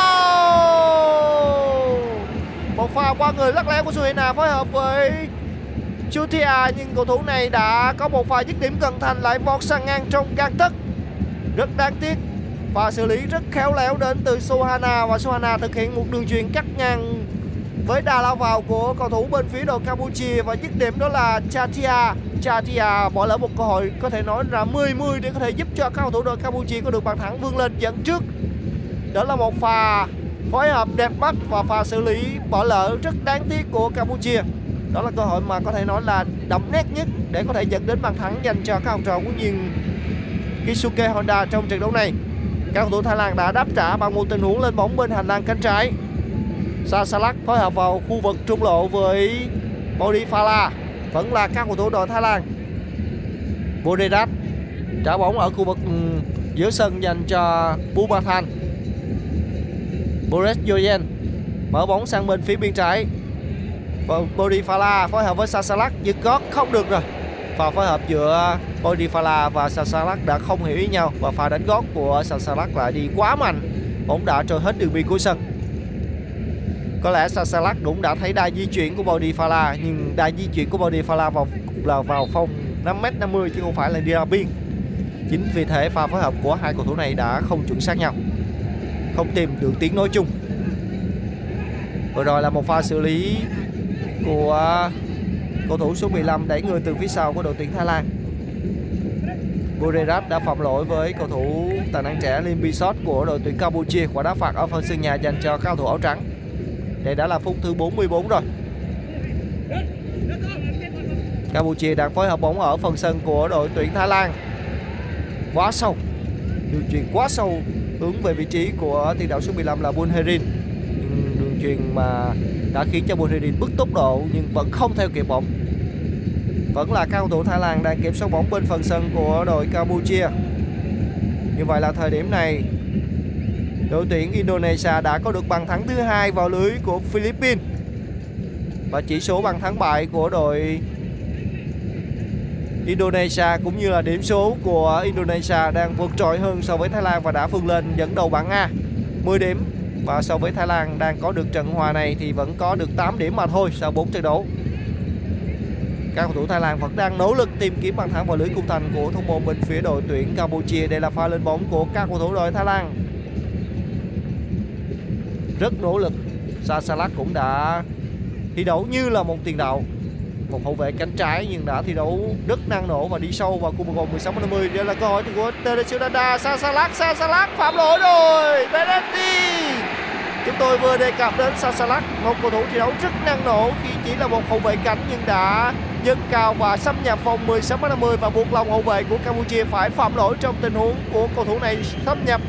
Một pha qua người lắc léo của Suhena phối hợp với Chathia, nhưng cầu thủ này đã có một pha dứt điểm cận thành lại vọt sang ngang trong gang tấc. Rất đáng tiếc. Và xử lý rất khéo léo đến từ Suhana và Suhana thực hiện một đường chuyền cắt ngang với đà lao vào của cầu thủ bên phía đội Campuchia và dứt điểm đó là Chathia bỏ lỡ một cơ hội có thể nói là 10-10 để có thể giúp cho các cầu thủ đội Campuchia có được bàn thắng vươn lên dẫn trước. Đó là một pha phối hợp đẹp mắt và pha xử lý bỏ lỡ rất đáng tiếc của Campuchia. Đó là cơ hội mà có thể nói là đậm nét nhất để có thể dẫn đến bàn thắng dành cho các học trò của viên Kisuke Honda trong trận đấu này. Các cầu thủ Thái Lan đã đáp trả bằng một tình huống lên bóng bên hành lang cánh trái. Sasalak phối hợp vào khu vực trung lộ với Bodin Phala, vẫn là các cầu thủ đội Thái Lan. Bodedat trả bóng ở khu vực giữa sân dành cho Bumathan. Boris Joyen mở bóng sang bên phía bên trái. Bodifala phối hợp với Sasalak nhưng gót không được rồi. Pha phối hợp giữa Bodifala và Sasalak đã không hiểu ý nhau và pha đánh gót của Sasalak lại đi quá mạnh, bóng đã trôi hết đường biên của sân. Có lẽ Sasalak cũng đã thấy đà di chuyển của Bodifala, nhưng đà di chuyển của Bodifala vào phong 5m50 chứ không phải là đi ra biên. Chính vì thế pha phối hợp của hai cầu thủ này đã không chuẩn xác nhau, không tìm được tiếng nói chung. Vừa rồi là một pha xử lý của cầu thủ số 15 đẩy người từ phía sau của đội tuyển Thái Lan. Burirat đã phạm lỗi với cầu thủ tài năng trẻ Lim Bisot của đội tuyển Campuchia, quả đá phạt ở phần sân nhà dành cho cầu thủ áo trắng. Đây đã là phút thứ 44 rồi. Campuchia đang phối hợp bóng ở phần sân của đội tuyển Thái Lan. Quá sâu, đường chuyền quá sâu hướng về vị trí của tiền đạo số 15 là Bun Herin. Nhưng đường chuyền mà đã khiến cho Bun Herin bứt tốc độ nhưng vẫn không theo kịp bóng. Vẫn là cầu thủ Thái Lan đang kiểm soát bóng bên phần sân của đội Campuchia. Như vậy là thời điểm này đội tuyển Indonesia đã có được bàn thắng thứ 2 vào lưới của Philippines và chỉ số bàn thắng bại của đội Indonesia cũng như là điểm số của Indonesia đang vượt trội hơn so với Thái Lan và đã vươn lên dẫn đầu bảng A 10 điểm, và so với Thái Lan đang có được trận hòa này thì vẫn có được 8 điểm mà thôi sau 4 trận đấu. Các cầu thủ Thái Lan vẫn đang nỗ lực tìm kiếm bàn thắng vào lưới khung thành của thủ môn bên phía đội tuyển Campuchia. Đây là pha lên bóng của các cầu thủ đội Thái Lan. Rất nỗ lực, Sasalak cũng đã thi đấu như là một tiền đạo, một hậu vệ cánh trái nhưng đã thi đấu rất năng nổ và đi sâu vào khu vực vòng 16m50. Đây là cơ hội của Teresio Dada. Sasalak phạm lỗi rồi, penalty. Chúng tôi vừa đề cập đến Sasalak, một cầu thủ thi đấu rất năng nổ khi chỉ là một hậu vệ cánh nhưng đã dâng cao và xâm nhập vòng 16m50 và buộc lòng hậu vệ của Campuchia phải phạm lỗi trong tình huống của cầu thủ này xâm nhập.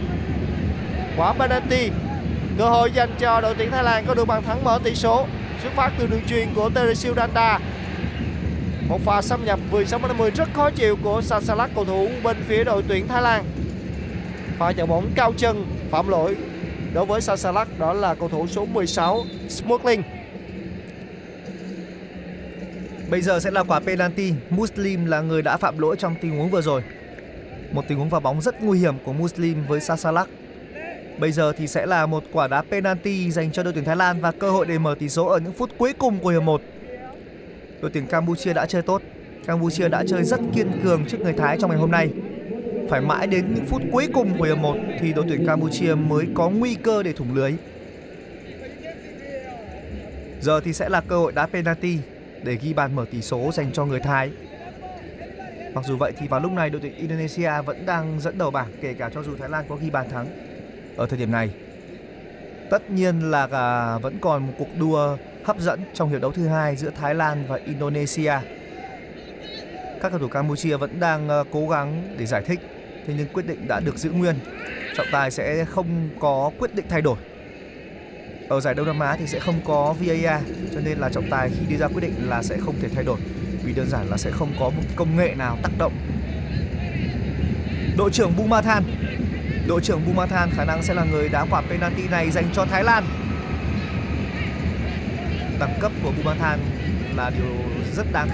Quả penalty, cơ hội dành cho đội tuyển Thái Lan có được bàn thắng mở tỷ số xuất phát từ đường chuyền của Teresio Dada. Một pha xâm nhập 16m50 rất khó chịu của Sasalak, cầu thủ bên phía đội tuyển Thái Lan. Pha chạm bóng cao chân phạm lỗi đối với Sasalak, đó là cầu thủ số 16 Smuggling. Bây giờ sẽ là quả penalty. Muslim là người đã phạm lỗi trong tình huống vừa rồi. Một tình huống vào bóng rất nguy hiểm của Muslim với Sasalak. Bây giờ thì sẽ là một quả đá penalty dành cho đội tuyển Thái Lan và cơ hội để mở tỷ số ở những phút cuối cùng của hiệp 1. Đội tuyển Campuchia đã chơi tốt. Campuchia đã chơi rất kiên cường trước người Thái trong ngày hôm nay. Phải mãi đến những phút cuối cùng của hiệp 1 thì đội tuyển Campuchia mới có nguy cơ để thủng lưới. Giờ thì sẽ là cơ hội đá penalty để ghi bàn mở tỷ số dành cho người Thái. Mặc dù vậy thì vào lúc này đội tuyển Indonesia vẫn đang dẫn đầu bảng kể cả cho dù Thái Lan có ghi bàn thắng ở thời điểm này. Tất nhiên là vẫn còn một cuộc đua hấp dẫn trong hiệp đấu thứ hai giữa Thái Lan và Indonesia. Các cầu thủ Campuchia vẫn đang cố gắng để giải thích, thế nhưng quyết định đã được giữ nguyên. Trọng tài sẽ không có quyết định thay đổi. Ở giải Đông Nam Á thì sẽ không có VAR, cho nên là trọng tài khi đưa ra quyết định là sẽ không thể thay đổi, vì đơn giản là sẽ không có một công nghệ nào tác động. Đội trưởng Bumathan khả năng sẽ là người đá quả penalty này dành cho Thái Lan. Đẳng cấp của Bumathan là điều rất đáng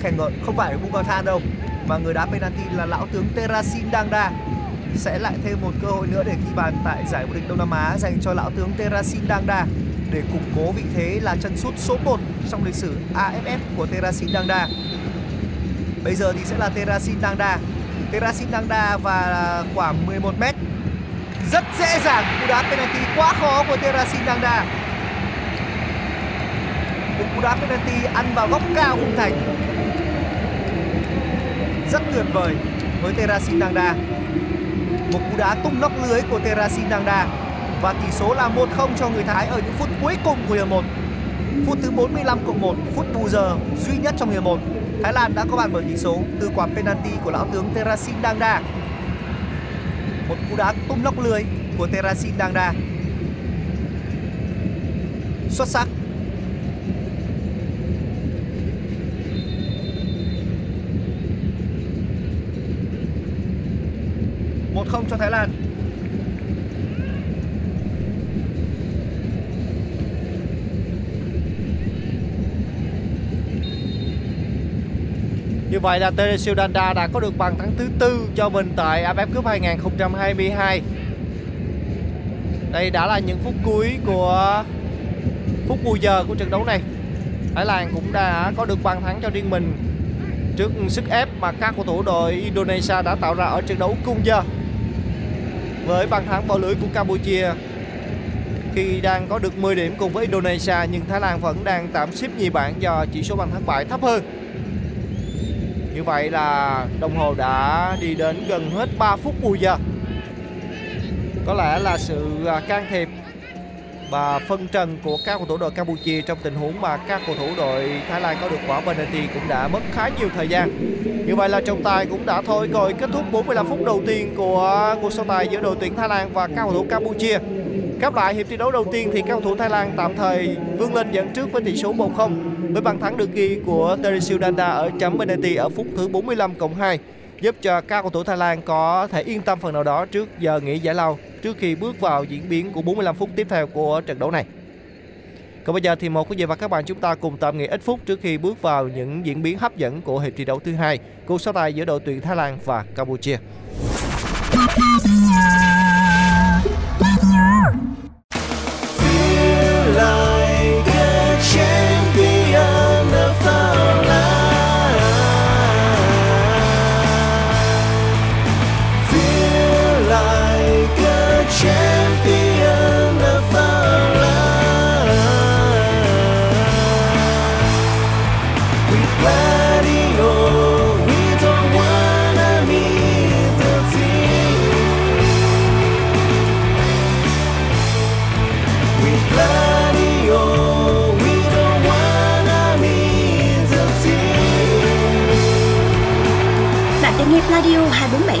khen ngợi. Không phải Bumathan đâu, mà người đá penalty là lão tướng Terasin Dangda. Sẽ lại thêm một cơ hội nữa để ghi bàn tại giải vô địch Đông Nam Á dành cho lão tướng Terasin Dangda để củng cố vị thế là chân sút số 1 trong lịch sử AFF của Terasin Dangda. Bây giờ thì sẽ là Terasin Dangda và khoảng 11m. Rất dễ dàng, cú đá penalty quá khó của Terasin Dangda. Một cú đá penalty ăn vào góc cao khung thành. Rất tuyệt vời với Terasin Dangda. Một cú đá tung nóc lưới của Terasin Dangda. Và tỷ số là 1-0 cho người Thái ở những phút cuối cùng của hiệp 1. Phút thứ 45 cộng 1, phút bù giờ duy nhất trong hiệp 1. Thái Lan đã có bàn mở tỷ số từ quả penalty của lão tướng Terasin Dangda. Một cú đá tung nóc lưới của Terasin Dangda. Xuất sắc. Một 1-0 cho Thái Lan. Như vậy là Teresio Danda đã có được bàn thắng thứ tư cho mình tại AFF Cup 2022. Đây đã là những phút cuối của phút bù giờ của trận đấu này. Thái Lan cũng đã có được bàn thắng cho riêng mình trước sức ép mà các cầu thủ đội Indonesia đã tạo ra ở trận đấu cùng giờ. Với bàn thắng vào lưới của Campuchia khi đang có được 10 điểm cùng với Indonesia, nhưng Thái Lan vẫn đang tạm xếp nhì bảng do chỉ số bàn thắng bại thấp hơn. Như vậy là đồng hồ đã đi đến gần hết 3 phút bù giờ. Có lẽ là sự can thiệp và phân trần của các cầu thủ đội Campuchia trong tình huống mà các cầu thủ đội Thái Lan có được quả penalty cũng đã mất khá nhiều thời gian. Như vậy là trọng tài cũng đã thôi rồi kết thúc 45 phút đầu tiên của cuộc so tài giữa đội tuyển Thái Lan và các cầu thủ Campuchia. Khép lại hiệp thi đấu đầu tiên thì các cầu thủ Thái Lan tạm thời vươn lên dẫn trước với tỷ số 1-0 với bàn thắng được ghi của Teresio Danda ở chấm penalty ở phút thứ 45+2, giúp cho các cầu thủ Thái Lan có thể yên tâm phần nào đó trước giờ nghỉ giải lao, trước khi bước vào diễn biến của 45 phút tiếp theo của trận đấu này. Còn bây giờ thì một quý vị và các bạn chúng ta cùng tạm nghỉ ít phút trước khi bước vào những diễn biến hấp dẫn của hiệp thi đấu thứ hai, cuộc so tài giữa đội tuyển Thái Lan và Campuchia. Nghe Pladio 247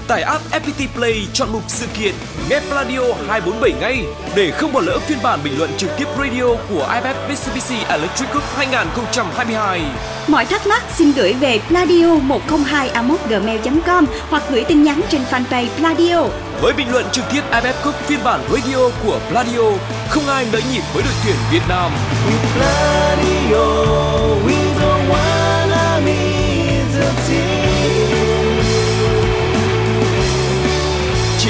Tải app FPT Play, chọn mục sự kiện, nghe Radio 247 ngay để không bỏ lỡ phiên bản bình luận trực tiếp radio của AFF Mitsubishi Electric Cup 2022. Mọi thắc mắc xin gửi về pladio102@gmail.com hoặc gửi tin nhắn trên fanpage Pladio. Với bình luận trực tiếp AFF Cup phiên bản radio của Pladio, không ai đỡ nhịp với đội tuyển Việt Nam. Chỉ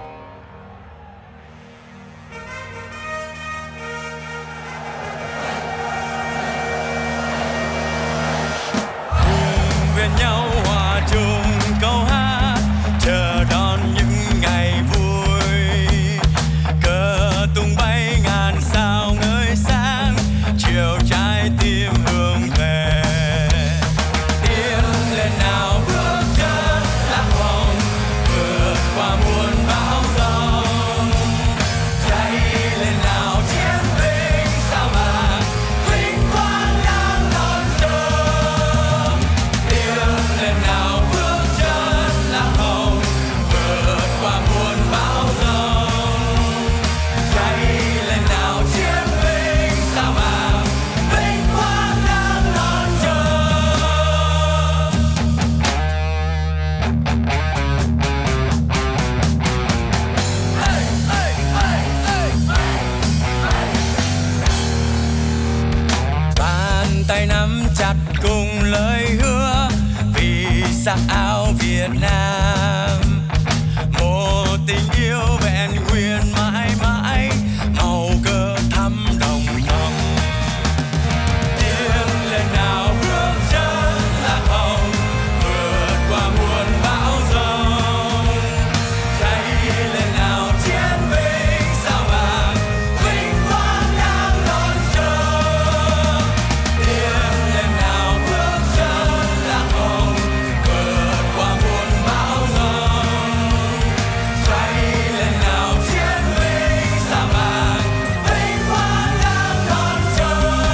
Qua muôn bão. sắc áo Việt Nam, một tình yêu vẹn nguyên mãi mãi, màu cờ thắm đồng lòng. Tiếng lên nào bước chân lạc hồng, vượt qua muôn bão giông. Cháy lên nào chiến binh sao vàng, vinh quang đang đón chờ. Tiếng lên nào bước chân lạc hồng, vượt qua muôn bão giông. Cháy lên nào chiến binh sao vàng, vinh quang đang đón chờ.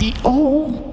The old